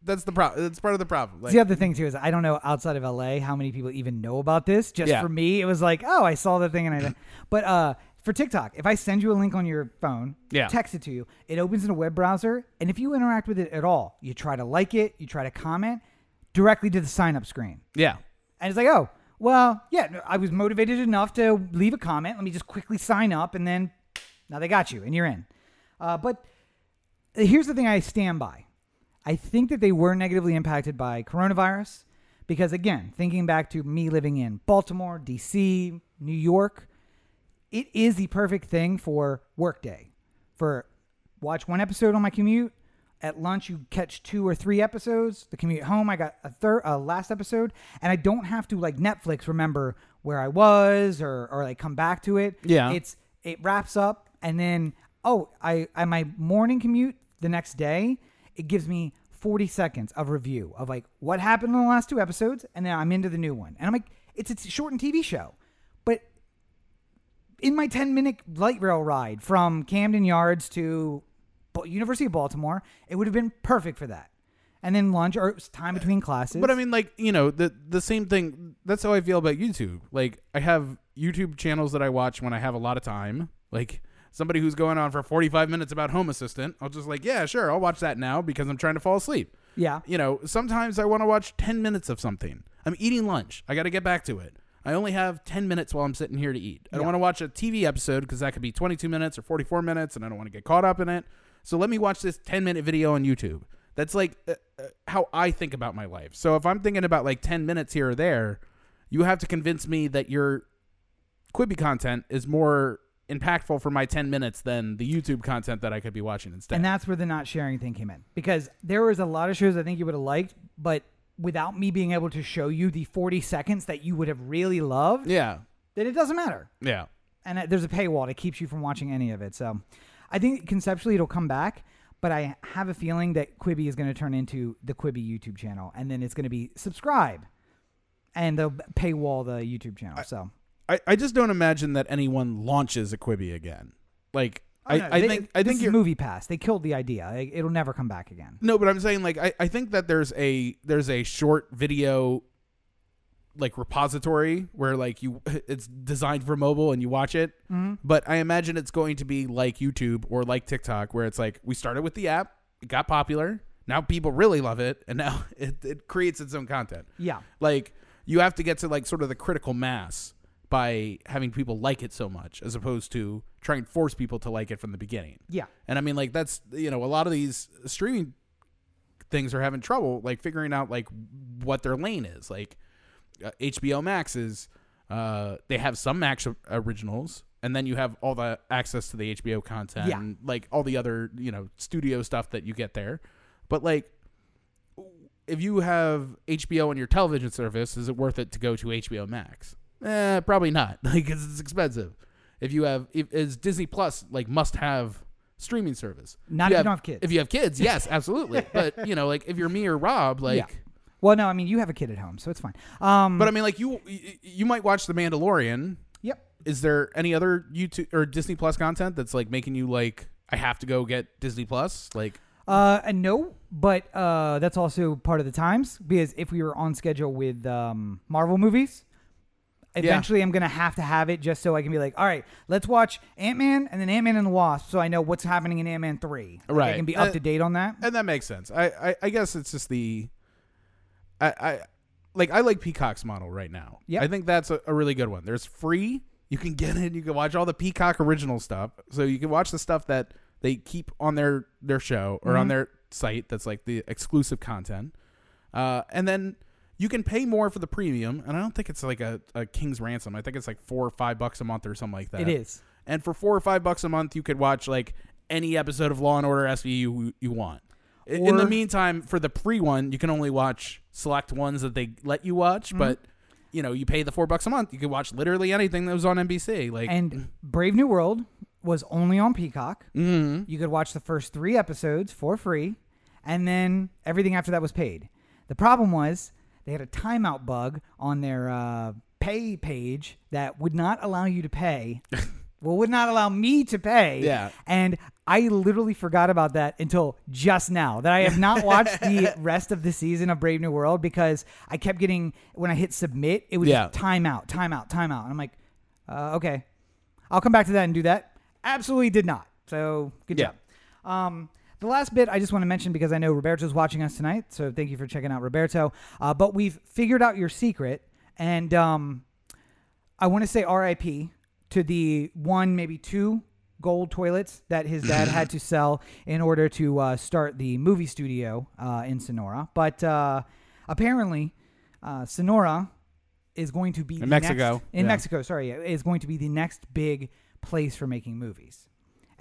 That's the problem. That's part of the problem. Like, the other thing too is I don't know outside of LA how many people even know about this. Just for me, it was like, oh, I saw the thing and I didn't. But for TikTok, if I send you a link on your phone, text it to you, it opens in a web browser, and if you interact with it at all, you try to like it, you try to comment, directly to the sign up screen. Yeah, and it's like, oh, well, yeah, I was motivated enough to leave a comment. Let me just quickly sign up, and then now they got you, and you're in. But here's the thing I stand by. I think that they were negatively impacted by coronavirus because, again, thinking back to me living in Baltimore, D.C., New York, it is the perfect thing for workday. For watch one episode on my commute. At lunch, you catch 2 or 3 episodes. The commute home, I got a last episode. And I don't have to, like Netflix, remember where I was or like come back to it. Yeah. It wraps up. And then, my morning commute the next day, it gives me 40 seconds of review of like what happened in the last 2 episodes. And then I'm into the new one. And I'm like, it's a shortened TV show. But in my 10-minute light rail ride from Camden Yards to University of Baltimore, it would have been perfect for that. And then lunch or time between classes. But I mean, like, you know, the same thing. That's how I feel about YouTube. Like, I have YouTube channels that I watch when I have a lot of time. Like somebody who's going on for 45 minutes about Home Assistant, I'll just like, yeah, sure, I'll watch that now because I'm trying to fall asleep. Yeah. You know, sometimes I want to watch 10 minutes of something. I'm eating lunch. I got to get back to it. I only have 10 minutes while I'm sitting here to eat. I don't want to watch a TV episode because that could be 22 minutes or 44 minutes and I don't want to get caught up in it. So let me watch this 10-minute video on YouTube. That's like how I think about my life. So if I'm thinking about like 10 minutes here or there, you have to convince me that your Quibi content is more impactful for my 10 minutes than the YouTube content that I could be watching instead. And that's where the not sharing thing came in. Because there was a lot of shows I think you would have liked, but without me being able to show you the 40 seconds that you would have really loved, then it doesn't matter. Yeah. And there's a paywall that keeps you from watching any of it. So I think conceptually it'll come back, but I have a feeling that Quibi is going to turn into the Quibi YouTube channel, and then it's going to be subscribe, and they'll paywall the YouTube channel. So I just don't imagine that anyone launches a Quibi again. Like I think it's MoviePass. They killed the idea. It'll never come back again. No, but I'm saying like I think that there's a short video like repository where like it's designed for mobile and you watch it. Mm-hmm. But I imagine it's going to be like YouTube or like TikTok where it's like, we started with the app, it got popular. Now people really love it. And now it creates its own content. Yeah. Like you have to get to like sort of the critical mass by having people like it so much as opposed to trying to force people to like it from the beginning. Yeah. And I mean like that's, you know, a lot of these streaming things are having trouble like figuring out like what their lane is. Like, HBO Max is they have some Max originals, and then you have all the access to the HBO content and like all the other, you know, studio stuff that you get there. But like if you have HBO on your television service, is it worth it to go to HBO Max? Probably not, like, because it's expensive. If you have is Disney Plus like must have streaming service? Not if you don't have kids. If you have kids, yes, absolutely. But you know, like if you're me or Rob, like. Yeah. Well, no, I mean, you have a kid at home, so it's fine. But I mean, like, you might watch The Mandalorian. Yep. Is there any other YouTube or Disney Plus content that's, like, making you, like, I have to go get Disney Plus? Like, no, but that's also part of the times, because if we were on schedule with Marvel movies, eventually I'm going to have it just so I can be like, all right, let's watch Ant-Man and then Ant-Man and the Wasp so I know what's happening in Ant-Man 3. Like, right. I can be up to date on that. And that makes sense. I guess it's just the... I like Peacock's model right now. Yep. I think that's a really good one. There's free. You can get it. You can watch all the Peacock original stuff. So you can watch the stuff that they keep on their show or on their site that's like the exclusive content. And then you can pay more for the premium. And I don't think it's like a king's ransom. I think it's like $4 or $5 a month or something like that. It is. And for $4 or $5 a month, you could watch like any episode of Law and Order SVU you want. In the meantime, for the free one, you can only watch select ones that they let you watch. Mm-hmm. But, you know, you pay the $4 a month. You can watch literally anything that was on NBC. Like, and Brave New World was only on Peacock. Mm-hmm. You could watch the first 3 episodes for free. And then everything after that was paid. The problem was they had a timeout bug on their pay page that would not allow you to pay. Well, would not allow me to pay. Yeah. And I literally forgot about that until just now, that I have not watched the rest of the season of Brave New World, because I kept getting, when I hit submit, it was just time out. And I'm like, okay, I'll come back to that and do that. Absolutely did not. So good job. The last bit I just want to mention, because I know Roberto's watching us tonight. So thank you for checking out, Roberto. But we've figured out your secret. And I want to say RIP to the one, maybe two gold toilets that his dad had to sell in order to start the movie studio in Sonora. But apparently Sonora is going to be is going to be the next big place for making movies.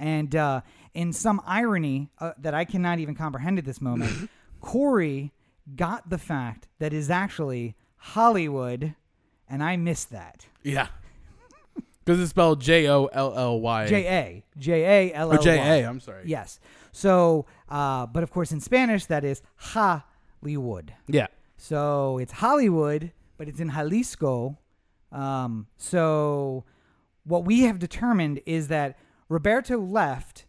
And in some irony that I cannot even comprehend at this moment, Corey got the fact that is actually Hollywood, and I missed that. Yeah. Because it's spelled Jolly. Jally. Or J-A, I'm sorry. Yes. So, but of course in Spanish, that is Hollywood. Yeah. So it's Hollywood, but it's in Jalisco. So what we have determined is that Roberto left.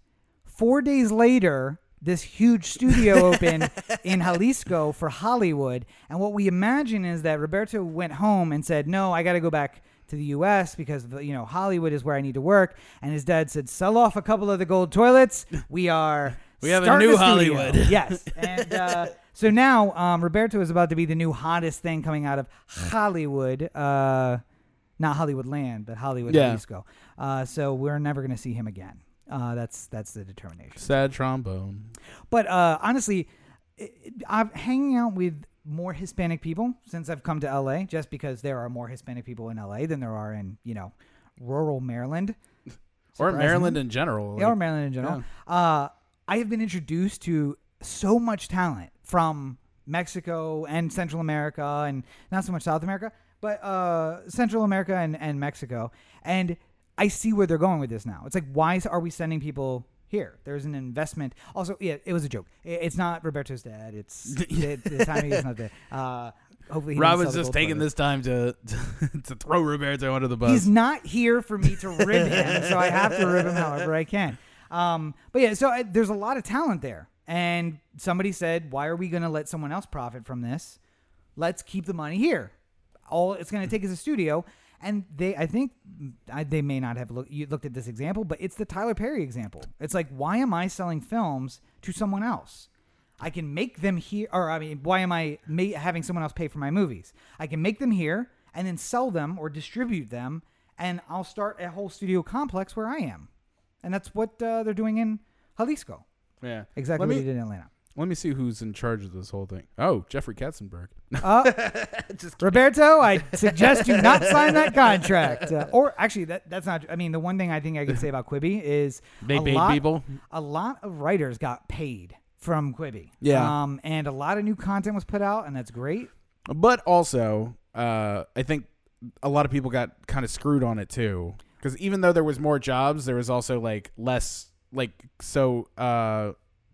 4 days later, this huge studio opened in Jalisco for Hollywood. And what we imagine is that Roberto went home and said, no, I got to go back to the U.S. because, you know, Hollywood is where I need to work. And his dad said, sell off a couple of the gold toilets. We have a new Hollywood. Yes. And so now Roberto is about to be the new hottest thing coming out of Hollywood. Not Hollywood land, but Hollywood Jalisco. So we're never going to see him again. That's the determination. Sad trombone. But honestly, I'm hanging out with more Hispanic people since I've come to L.A., just because there are more Hispanic people in L.A. than there are in, you know, rural Maryland. Or Maryland in general. Like, yeah, or Maryland in general. Yeah. I have been introduced to so much talent from Mexico and Central America, and not so much South America, but Central America and Mexico. And I see where they're going with this now. It's like, why are we sending people here? There's an investment. Also, yeah, it was a joke. It's not Roberto's dad. It's the timing is not there. Hopefully, Rob is just taking this time to throw Roberto under the bus. He's not here for me to rib him, so I have to rib him however I can. But yeah, so there's a lot of talent there. And somebody said, why are we going to let someone else profit from this? Let's keep the money here. All it's going to take is a studio. And they may not have looked at this example, but it's the Tyler Perry example. It's like, why am I selling films to someone else? I can make them here, or I mean, why am I having someone else pay for my movies? I can make them here and then sell them or distribute them, and I'll start a whole studio complex where I am. And that's what they're doing in Jalisco. Yeah. Exactly what they did in Atlanta. Let me see who's in charge of this whole thing. Oh, Jeffrey Katzenberg. Roberto, I suggest you not sign that contract. Or actually, that's not. I mean, the one thing I think I could say about Quibi is a lot of writers got paid from Quibi. Yeah. And a lot of new content was put out, and that's great. But also, I think a lot of people got kind of screwed on it too, because even though there was more jobs, there was also like less. Like so.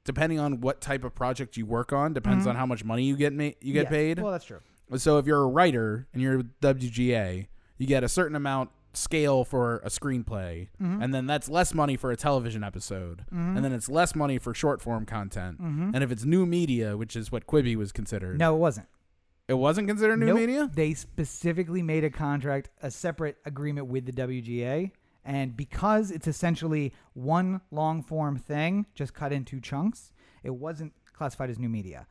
Depending on what type of project you work on, depends on how much money you get paid. Well, that's true. So if you're a writer and you're WGA, you get a certain amount scale for a screenplay, and then that's less money for a television episode, and then it's less money for short form content. And if it's new media, which is what Quibi was considered. No, it wasn't. It wasn't considered new media? They specifically made a contract, a separate agreement with the WGA. And because it's essentially one long-form thing, just cut in two chunks, it wasn't classified as new media.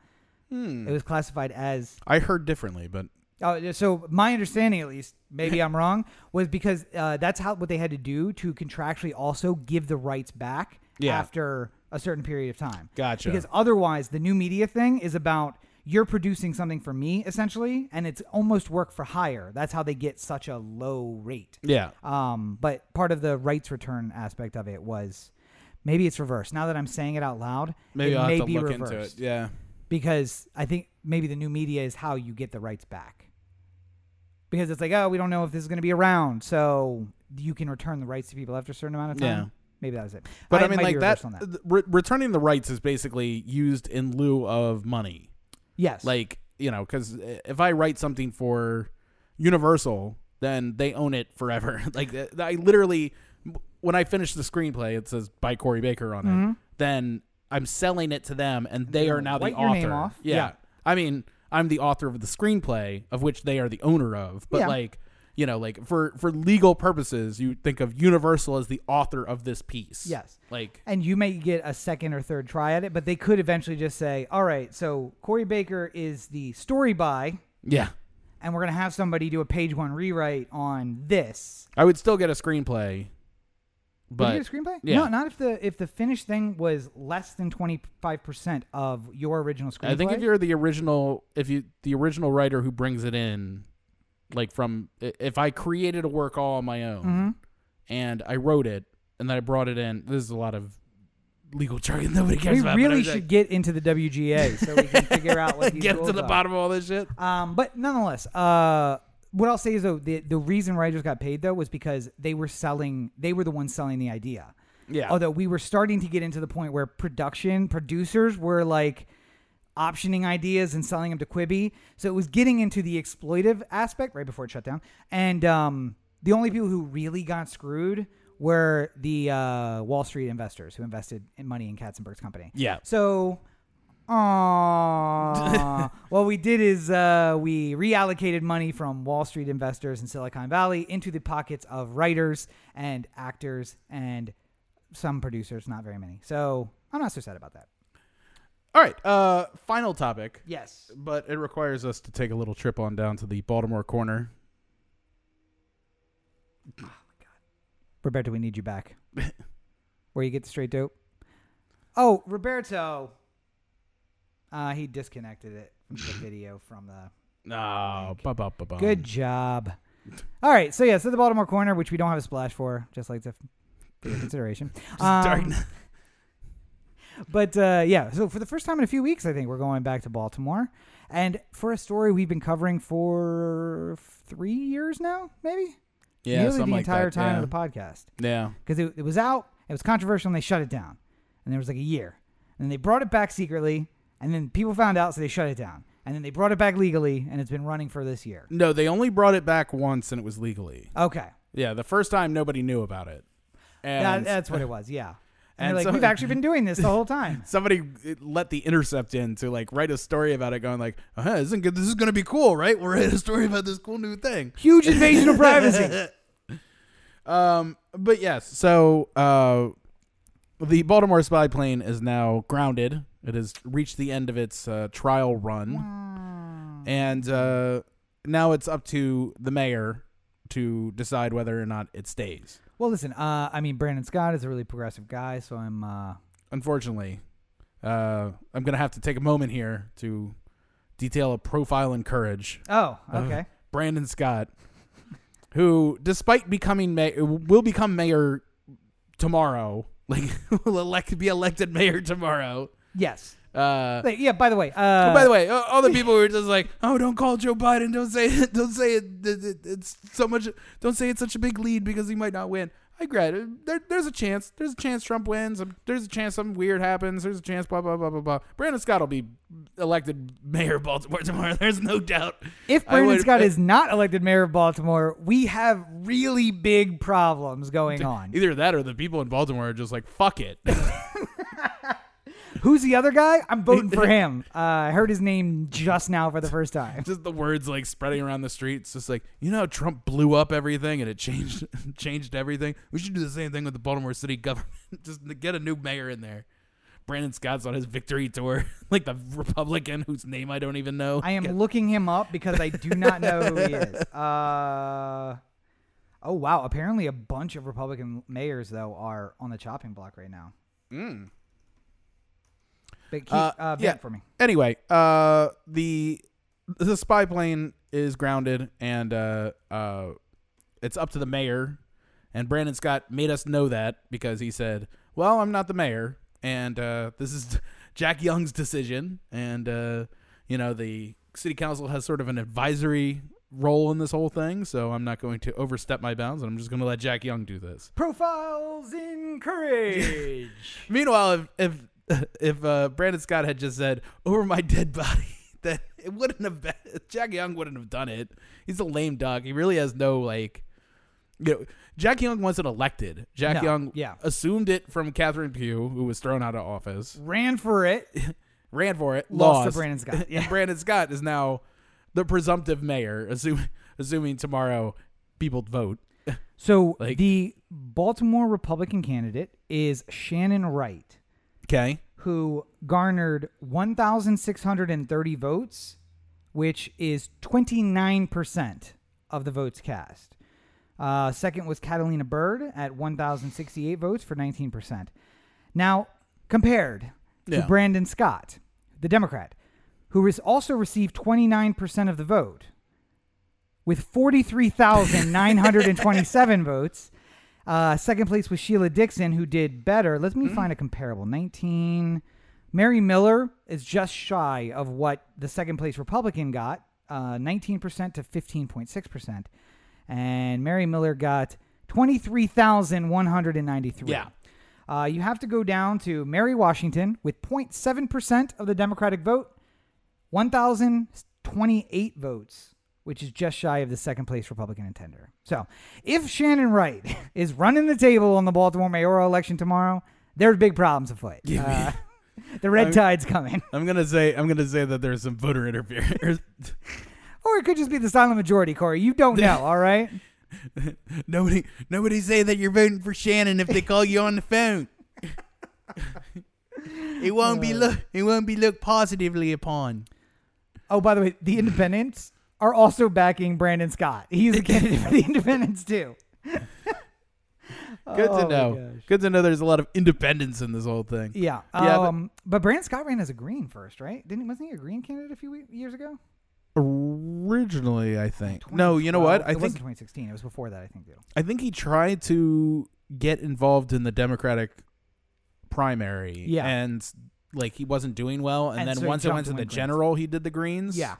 It was classified as... I heard differently, but... Oh, so my understanding, at least, maybe I'm wrong, was because that's what they had to do to contractually also give the rights back after a certain period of time. Gotcha. Because otherwise, the new media thing is about... You're producing something for me, essentially, and it's almost work for hire. That's how they get such a low rate. Yeah. But part of the rights return aspect of it was, maybe it's reversed. Now that I'm saying it out loud, maybe I'll have to look into it. Yeah. Because I think maybe the new media is how you get the rights back. Because it's like, oh, we don't know if this is going to be around, so you can return the rights to people after a certain amount of time. Yeah. Maybe that was it. But I mean, like that. Returning the rights is basically used in lieu of money. Yes. Like, you know, because if I write something for Universal, then they own it forever. Like, I literally, when I finish the screenplay, it says by Corey Baker on it. Then I'm selling it to them, and they are now the author. Yeah. I mean, I'm the author of the screenplay, of which they are the owner of. But, like, you know, like, for legal purposes, you think of Universal as the author of this piece. Yes. Like, and you may get a second or third try at it, but they could eventually just say, all right, so Corey Baker is the story by. Yeah. And we're going to have somebody do a page one rewrite on this. I would still get a screenplay. But, did you get a screenplay? Yeah. No, not if the finished thing was less than 25% of your original screenplay. I think if you're the original writer who brings it in, like, from, if I created a work all on my own and I wrote it and then I brought it in, this is a lot of legal jargon nobody cares about. We really should get into the WGA so we can figure out what these get to the bottom of all this shit. But nonetheless, what I'll say is, though, the reason writers got paid, though, was because they were the ones selling the idea. Yeah. Although we were starting to get into the point where producers were, like, optioning ideas and selling them to Quibi. So it was getting into the exploitive aspect right before it shut down. And the only people who really got screwed were the Wall Street investors who invested in money in Katzenberg's company. Yeah. So... what we did is we reallocated money from Wall Street investors in Silicon Valley into the pockets of writers and actors and some producers, not very many. So I'm not so sad about that. All right. Final topic. Yes. But it requires us to take a little trip on down to the Baltimore corner. Oh, my God. Roberto, we need you back. Where you get the straight dope. Oh, Roberto. He disconnected it from the video from the... Oh, good job. All right, so yeah, so the Baltimore corner, which we don't have a splash for, just like to for your consideration. But yeah, so for the first time in a few weeks, I think we're going back to Baltimore. And for a story we've been covering for 3 years now, maybe? Yeah, nearly the entire time of the podcast. Yeah. Because it was out, it was controversial, and they shut it down. And there was like a year. And they brought it back secretly... And then people found out, so they shut it down. And then they brought it back legally, and it's been running for this year. No, they only brought it back once, and it was legally. Okay. Yeah, the first time, nobody knew about it. And that's what it was, yeah. And like, we've actually been doing this the whole time. Somebody let The Intercept in to, like, write a story about it, going like, isn't good. This is going to be cool, right? We're writing a story about this cool new thing. Huge invasion of privacy. But, yes, so the Baltimore spy plane is now grounded. It has reached the end of its trial run. Wow. And now it's up to the mayor to decide whether or not it stays. Well, listen, I mean, Brandon Scott is a really progressive guy, so I'm... Unfortunately, I'm going to have to take a moment here to detail a profile in courage. Oh, okay. Brandon Scott, who, despite becoming mayor, will become mayor tomorrow, like, will be elected mayor tomorrow... Yes. Yeah. By the way, all the people were just like, "Oh, don't call Joe Biden. Don't say it. It's so much. Don't say it's such a big lead because he might not win." I get it. There's a chance. There's a chance Trump wins. There's a chance something weird happens. There's a chance. Blah blah blah blah blah. Brandon Scott will be elected mayor of Baltimore tomorrow. There's no doubt. If Brandon Scott is not elected mayor of Baltimore, we have really big problems going on. Either that or the people in Baltimore are just like, "Fuck it." Who's the other guy? I'm voting for him. I heard his name just now for the first time. Just the words like spreading around the streets. Just like, you know, Trump blew up everything and it changed everything. We should do the same thing with the Baltimore city government. Just get a new mayor in there. Brandon Scott's on his victory tour. Like the Republican whose name I don't even know. I am looking him up because I do not know who he is. Oh, wow. Apparently a bunch of Republican mayors, though, are on the chopping block right now. Mm. But keep yeah. for me. Anyway, the spy plane is grounded, and it's up to the mayor. And Brandon Scott made us know that because he said, "Well, I'm not the mayor, and this is Jack Young's decision, and you know the city council has sort of an advisory role in this whole thing, so I'm not going to overstep my bounds, and I'm just going to let Jack Young do this." Profiles in courage. Meanwhile, if Brandon Scott had just said, "Over my dead body," then It wouldn't have been, Jack Young wouldn't have done it. He's a lame duck. He really has no, like, you know, Jack Young wasn't elected. Jack Young assumed it from Catherine Pugh, who was thrown out of office. Ran for it. Lost to Brandon Scott. Yeah. And Brandon Scott is now the presumptive mayor, assuming tomorrow people vote. So like, the Baltimore Republican candidate is Shannon Wright. Okay. Who garnered 1,630 votes, which is 29% of the votes cast. Second was Catalina Byrd at 1,068 votes for 19%. Now, compared to Brandon Scott, the Democrat, who also received 29% of the vote with 43,927 votes. Second place was Sheila Dixon, who did better. Let me find a comparable. Mary Miller is just shy of what the second place Republican got, 19% to 15.6%. And Mary Miller got 23,193. Yeah. You have to go down to Mary Washington with 0.7% of the Democratic vote, 1,028 votes, which is just shy of the second-place Republican contender. So if Shannon Wright is running the table on the Baltimore mayoral election tomorrow, there's big problems afoot. The red tide's coming. I'm gonna say that there's some voter interference. Or it could just be the silent majority, Corey. You don't know, all right? Nobody say that you're voting for Shannon if they call you on the phone. It won't be looked positively upon. Oh, by the way, the independents are also backing Brandon Scott. He's a candidate for the independents too. Good to know. Good to know there's a lot of independence in this whole thing. Yeah. But Brandon Scott ran as a green first, right? Wasn't he a green candidate a few years ago? Originally, I think. No, you know what? I think it wasn't 2016. It was before that, I think, too. I think he tried to get involved in the Democratic primary. Yeah. And like he wasn't doing well. And then once it went to the general, he did the Greens. Yeah.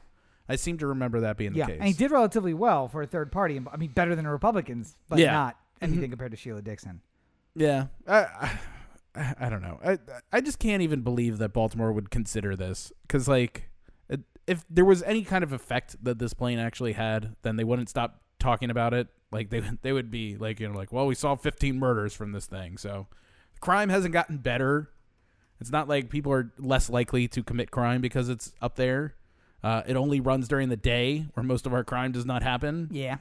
I seem to remember that being the case. And he did relatively well for a third party. I mean, better than the Republicans, but not anything compared to Sheila Dixon. Yeah. I don't know. I just can't even believe that Baltimore would consider this. Because, like, if there was any kind of effect that this plane actually had, then they wouldn't stop talking about it. Like, they would be, like, you know, like, well, we saw 15 murders from this thing. So crime hasn't gotten better. It's not like people are less likely to commit crime because it's up there. It only runs during the day where most of our crime does not happen. Yeah.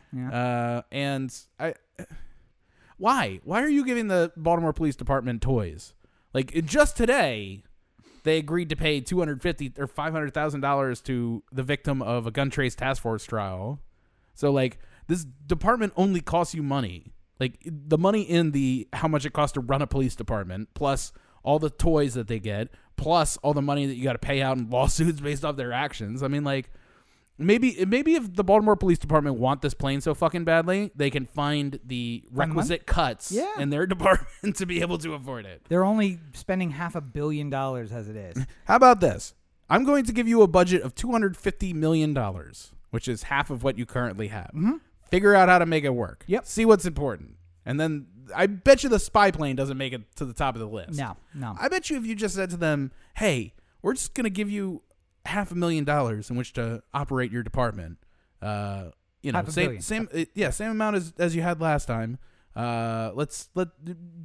Why are you giving the Baltimore Police Department toys? Like, just today, they agreed to pay $250,000 or $500,000 to the victim of a gun trace task force trial. So, like, this department only costs you money. Like, the money in the how much it costs to run a police department, plus all the toys that they get, plus all the money that you got to pay out in lawsuits based off their actions. I mean, like, maybe if the Baltimore Police Department want this plane so fucking badly, they can find the requisite cuts in their department to be able to afford it. They're only spending $500 million as it is. How about this? I'm going to give you a budget of $250 million, which is half of what you currently have. Mm-hmm. Figure out how to make it work. Yep. See what's important. And then I bet you the spy plane doesn't make it to the top of the list. No. I bet you if you just said to them, hey, we're just going to give you $500,000 in which to operate your department. Same amount as you had last time. Let's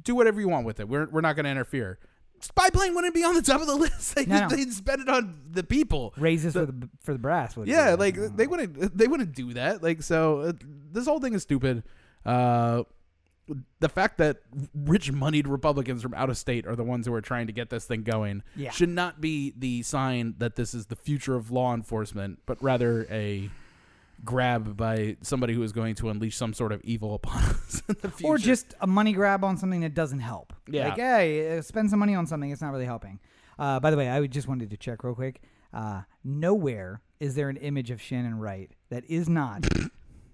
do whatever you want with it. We're not going to interfere. Spy plane wouldn't be on the top of the list. They'd spend it on the people. Raises for the brass. Yeah. Like they wouldn't do that. Like, so this whole thing is stupid. The fact that rich moneyed Republicans from out of state are the ones who are trying to get this thing going should not be the sign that this is the future of law enforcement, but rather a grab by somebody who is going to unleash some sort of evil upon us in the future. Or just a money grab on something that doesn't help. Yeah. Like, hey, spend some money on something. It's not really helping. By the way, I just wanted to check real quick. Nowhere is there an image of Shannon Wright that is not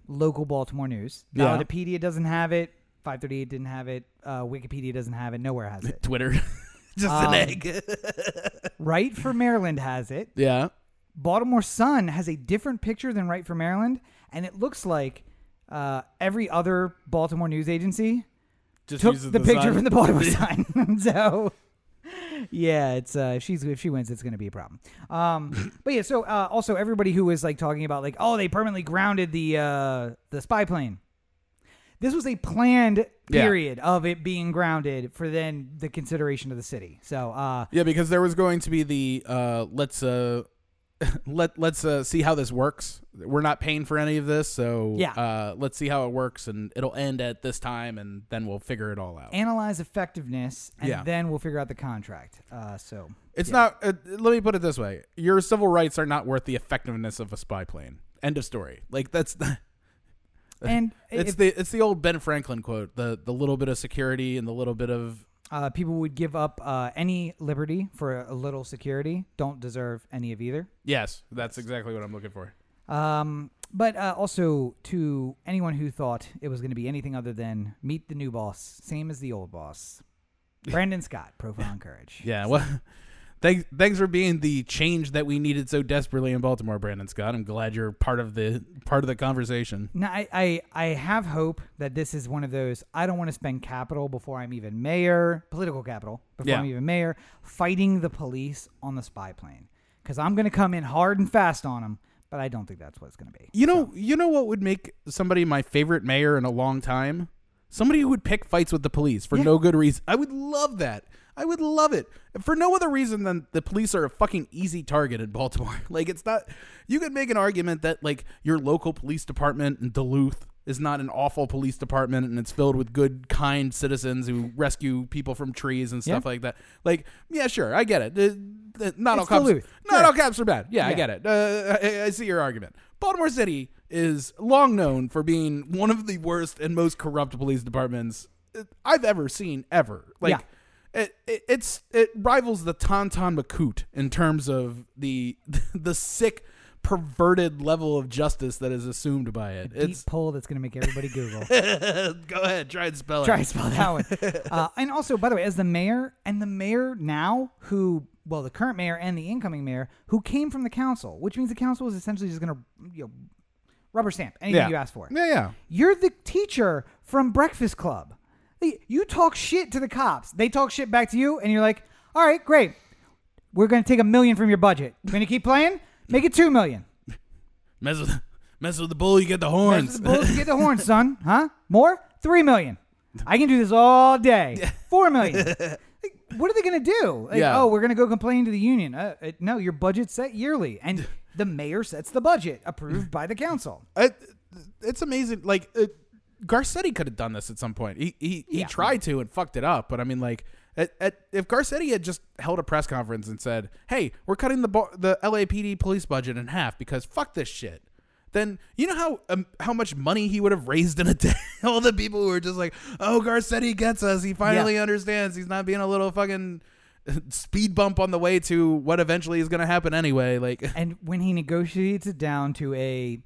local Baltimore news. Wikipedia doesn't have it. 538 didn't have it. Wikipedia doesn't have it. Nowhere has it. Twitter. Just an egg. Right for Maryland has it. Yeah. Baltimore Sun has a different picture than Right for Maryland. And it looks like every other Baltimore news agency just took the picture from the Baltimore Sun. So Yeah, it's if she wins, it's going to be a problem. But yeah, so also everybody who was like talking about like, oh, they permanently grounded the spy plane. This was a planned period of it being grounded for then the consideration of the city. So yeah, because there was going to be the let's see how this works. We're not paying for any of this, so let's see how it works, and it'll end at this time, and then we'll figure it all out. Analyze effectiveness, and then we'll figure out the contract. So it's not. Let me put it this way: your civil rights are not worth the effectiveness of a spy plane. End of story. Like that's. And it's the old Ben Franklin quote: the little bit of security and the little bit of people would give up any liberty for a little security. Don't deserve any of either. Yes, that's exactly what I'm looking for. But also to anyone who thought it was going to be anything other than meet the new boss, same as the old boss, Brandon Scott, Profile and Courage. Yeah, well, thanks for being the change that we needed so desperately in Baltimore, Brandon Scott. I'm glad you're part of the conversation. Now, I have hope that this is one of those. I don't want to spend capital before I'm even mayor, political capital before I'm even mayor, fighting the police on the spy plane, because I'm going to come in hard and fast on them. But I don't think that's what it's going to be. You know what would make somebody my favorite mayor in a long time? Somebody who would pick fights with the police for no good reason. I would love that. I would love it. For no other reason than the police are a fucking easy target in Baltimore. Like, it's not... You could make an argument that, like, your local police department in Duluth is not an awful police department, and it's filled with good, kind citizens who rescue people from trees and stuff like that. Like, yeah, sure, I get it. Not all cops are bad. Yeah, I get it. I see your argument. Baltimore City is long known for being one of the worst and most corrupt police departments I've ever seen, ever. Like, it rivals the Tonton McCoot in terms of the sick, perverted level of justice that is assumed by it. It's a deep poll that's going to make everybody Google. Go ahead, try and spell that one. And also, by the way, as the mayor, and the mayor now who, well, the current mayor and the incoming mayor who came from the council, which means the council is essentially just going to rubber stamp anything you ask for. Yeah, yeah. You're the teacher from Breakfast Club. You talk shit to the cops. They talk shit back to you, and you're like, all right, great. We're going to take $1 million from your budget. We're going to keep playing. Make it $2 million. Mess with the bull, you get the horns. Mess with the bull, you get the horns, son. Huh? More? $3 million. I can do this all day. $4 million. Like, what are they going to do? Like, oh, we're going to go complain to the union. No, your budget's set yearly, and the mayor sets the budget, approved by the council. It's amazing. Like, Garcetti could have done this at some point. He tried to and fucked it up, but I mean, like... If Garcetti had just held a press conference and said, hey, we're cutting the LAPD police budget in half because fuck this shit, then you know how much money he would have raised in a day? All the people who were just like, oh, Garcetti gets us. He finally understands. He's not being a little fucking speed bump on the way to what eventually is going to happen anyway. Like, and when he negotiates it down to a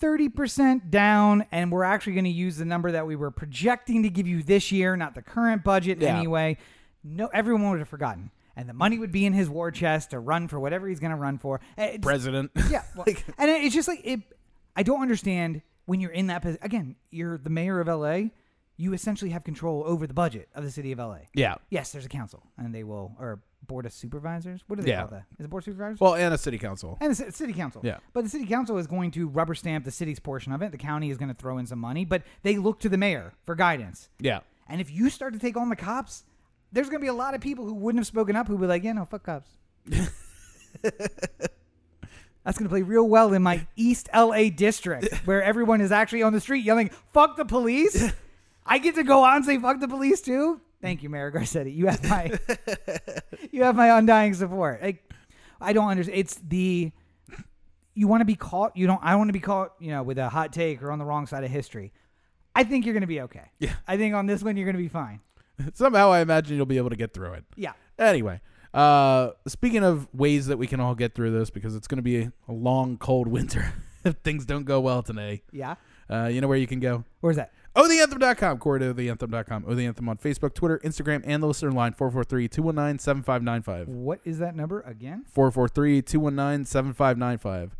30% down, and we're actually going to use the number that we were projecting to give you this year, not the current budget anyway. No, everyone would have forgotten, and the money would be in his war chest to run for whatever he's going to run for. It's, president. Yeah, well, and it's just like it. I don't understand when you're in that position. Again, you're the mayor of L.A. You essentially have control over the budget of the city of L.A. Yeah. Yes, there's a council, and they will, or board of supervisors. What do they call that? Is it board of supervisors? Well, and a city council. And a city council. Yeah. But the city council is going to rubber stamp the city's portion of it. The county is going to throw in some money, but they look to the mayor for guidance. Yeah. And if you start to take on the cops, there's going to be a lot of people who wouldn't have spoken up who would be like, yeah, no, fuck cops. That's going to play real well in my East LA district where everyone is actually on the street yelling, fuck the police. I get to go on and say, fuck the police too. Thank you, Mayor Garcetti. You have my undying support. I don't understand. You want to be caught. I want to be caught, with a hot take or on the wrong side of history. I think you're going to be okay. Yeah. I think on this one, you're going to be fine. Somehow I imagine you'll be able to get through it. Yeah. Anyway, speaking of ways that we can all get through this, because it's going to be a long, cold winter if things don't go well today. Yeah. You know where you can go? Where's that? OTheAnthem.com. Corey to OTheAnthem.com. O the Anthem on Facebook, Twitter, Instagram, and the listener line, 443-219-7595. What is that number again? 443-219-7595.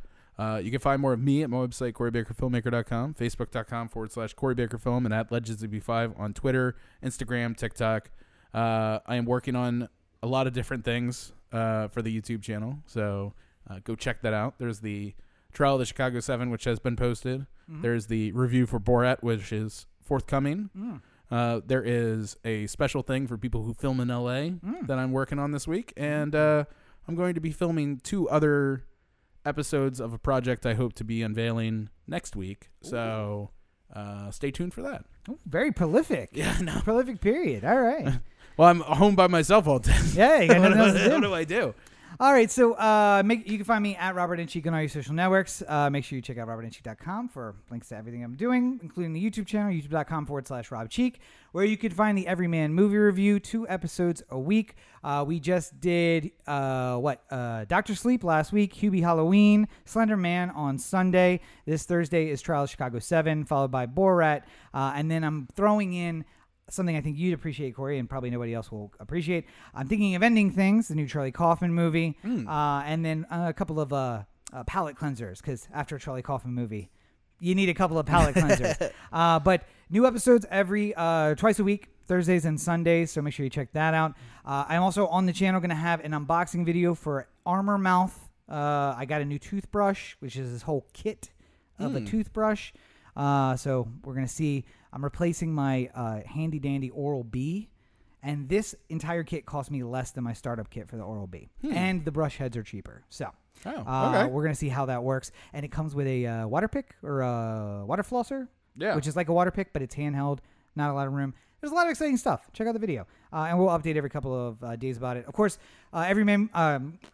You can find more of me at my website, CoreyBakerFilmmaker.com, Facebook.com/CoreyBakerFilm, and at LegendsDB5 on Twitter, Instagram, TikTok. I am working on a a lot of different things for the YouTube channel. So go check that out. There's the Trial of the Chicago 7, which has been posted. Mm-hmm. There's the review for Borat, which is forthcoming. Mm. There is a special thing for people who film in L.A. That I'm working on this week. And I'm going to be filming 2 other episodes of a project I hope to be unveiling next week. Ooh. So stay tuned for that. Ooh, very prolific. Yeah, no. Prolific period. All right. Well, I'm home by myself all day. Yeah, you got nothing else to do. What do I do? All right, so you can find me at Robert and Cheek on all your social networks. Make sure you check out robertandcheek.com for links to everything I'm doing, including the YouTube channel, youtube.com/RobCheek, where you can find the Everyman Movie Review, 2 episodes a week. We just did, Dr. Sleep last week, Hubie Halloween, Slender Man on Sunday. This Thursday is Trial of Chicago 7, followed by Borat. And then I'm throwing in something I think you'd appreciate, Corey, and probably nobody else will appreciate. I'm thinking of Ending Things, the new Charlie Kaufman movie, and then a couple of palate cleansers, because after a Charlie Kaufman movie, you need a couple of palate cleansers. But new episodes every twice a week, Thursdays and Sundays, so make sure you check that out. I'm also on the channel going to have an unboxing video for Armor Mouth. I got a new toothbrush, which is this whole kit of a toothbrush. So we're going to see. I'm replacing my handy-dandy Oral-B, and this entire kit cost me less than my startup kit for the Oral-B, and the brush heads are cheaper. So we're going to see how that works, and it comes with a water pick or a water flosser, which is like a water pick, but it's handheld, not a lot of room. There's a lot of exciting stuff. Check out the video, and we'll update every couple of days about it. Of course, Everyman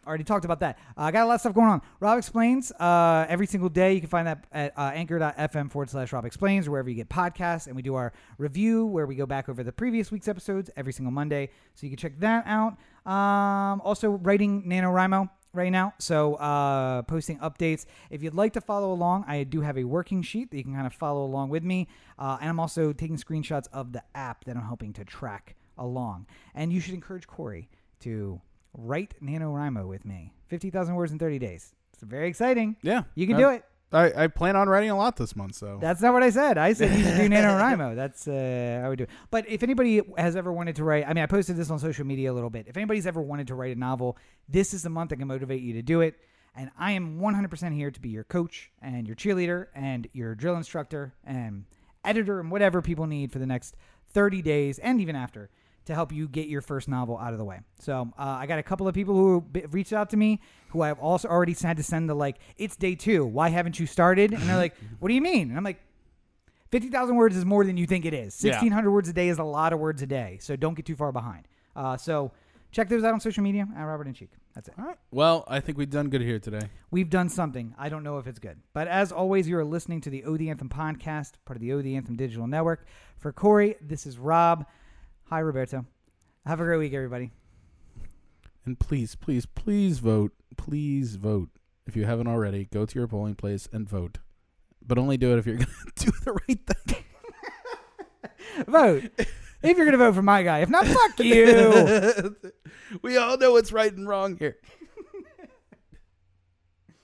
already talked about that. I got a lot of stuff going on. Rob Explains every single day. You can find that at anchor.fm/Rob Explains, wherever you get podcasts, and we do our review where we go back over the previous week's episodes every single Monday. So you can check that out. Also, writing NaNoWriMo right now, so posting updates. If you'd like to follow along, I do have a working sheet that you can kind of follow along with me, and I'm also taking screenshots of the app that I'm helping to track along. And you should encourage Corey to write NaNoWriMo with me. 50,000 words in 30 days. It's very exciting. Yeah. You can do it. I plan on writing a lot this month, so. That's not what I said. I said you should do NaNoWriMo. That's I would do it. But if anybody has ever wanted to write, I posted this on social media a little bit. If anybody's ever wanted to write a novel, this is the month that can motivate you to do it. And I am 100% here to be your coach and your cheerleader and your drill instructor and editor and whatever people need for the next 30 days and even after to help you get your first novel out of the way. So I got a couple of people who reached out to me who I've also already had to send the, like, it's day 2. Why haven't you started? And they're like, what do you mean? And I'm like, 50,000 words is more than you think it is. 1,600 words a day is a lot of words a day. So don't get too far behind. So check those out on social media at Robert and Cheek. That's it. All right. Well, I think we've done good here today. We've done something. I don't know if it's good. But as always, you are listening to the O the Anthem podcast, part of the O the Anthem digital network. For Corey, this is Rob. Hi, Roberto. Have a great week, everybody. And please, please, please vote. Please vote. If you haven't already, go to your polling place and vote. But only do it if you're going to do the right thing. Vote. If you're going to vote for my guy. If not, fuck you. We all know what's right and wrong here.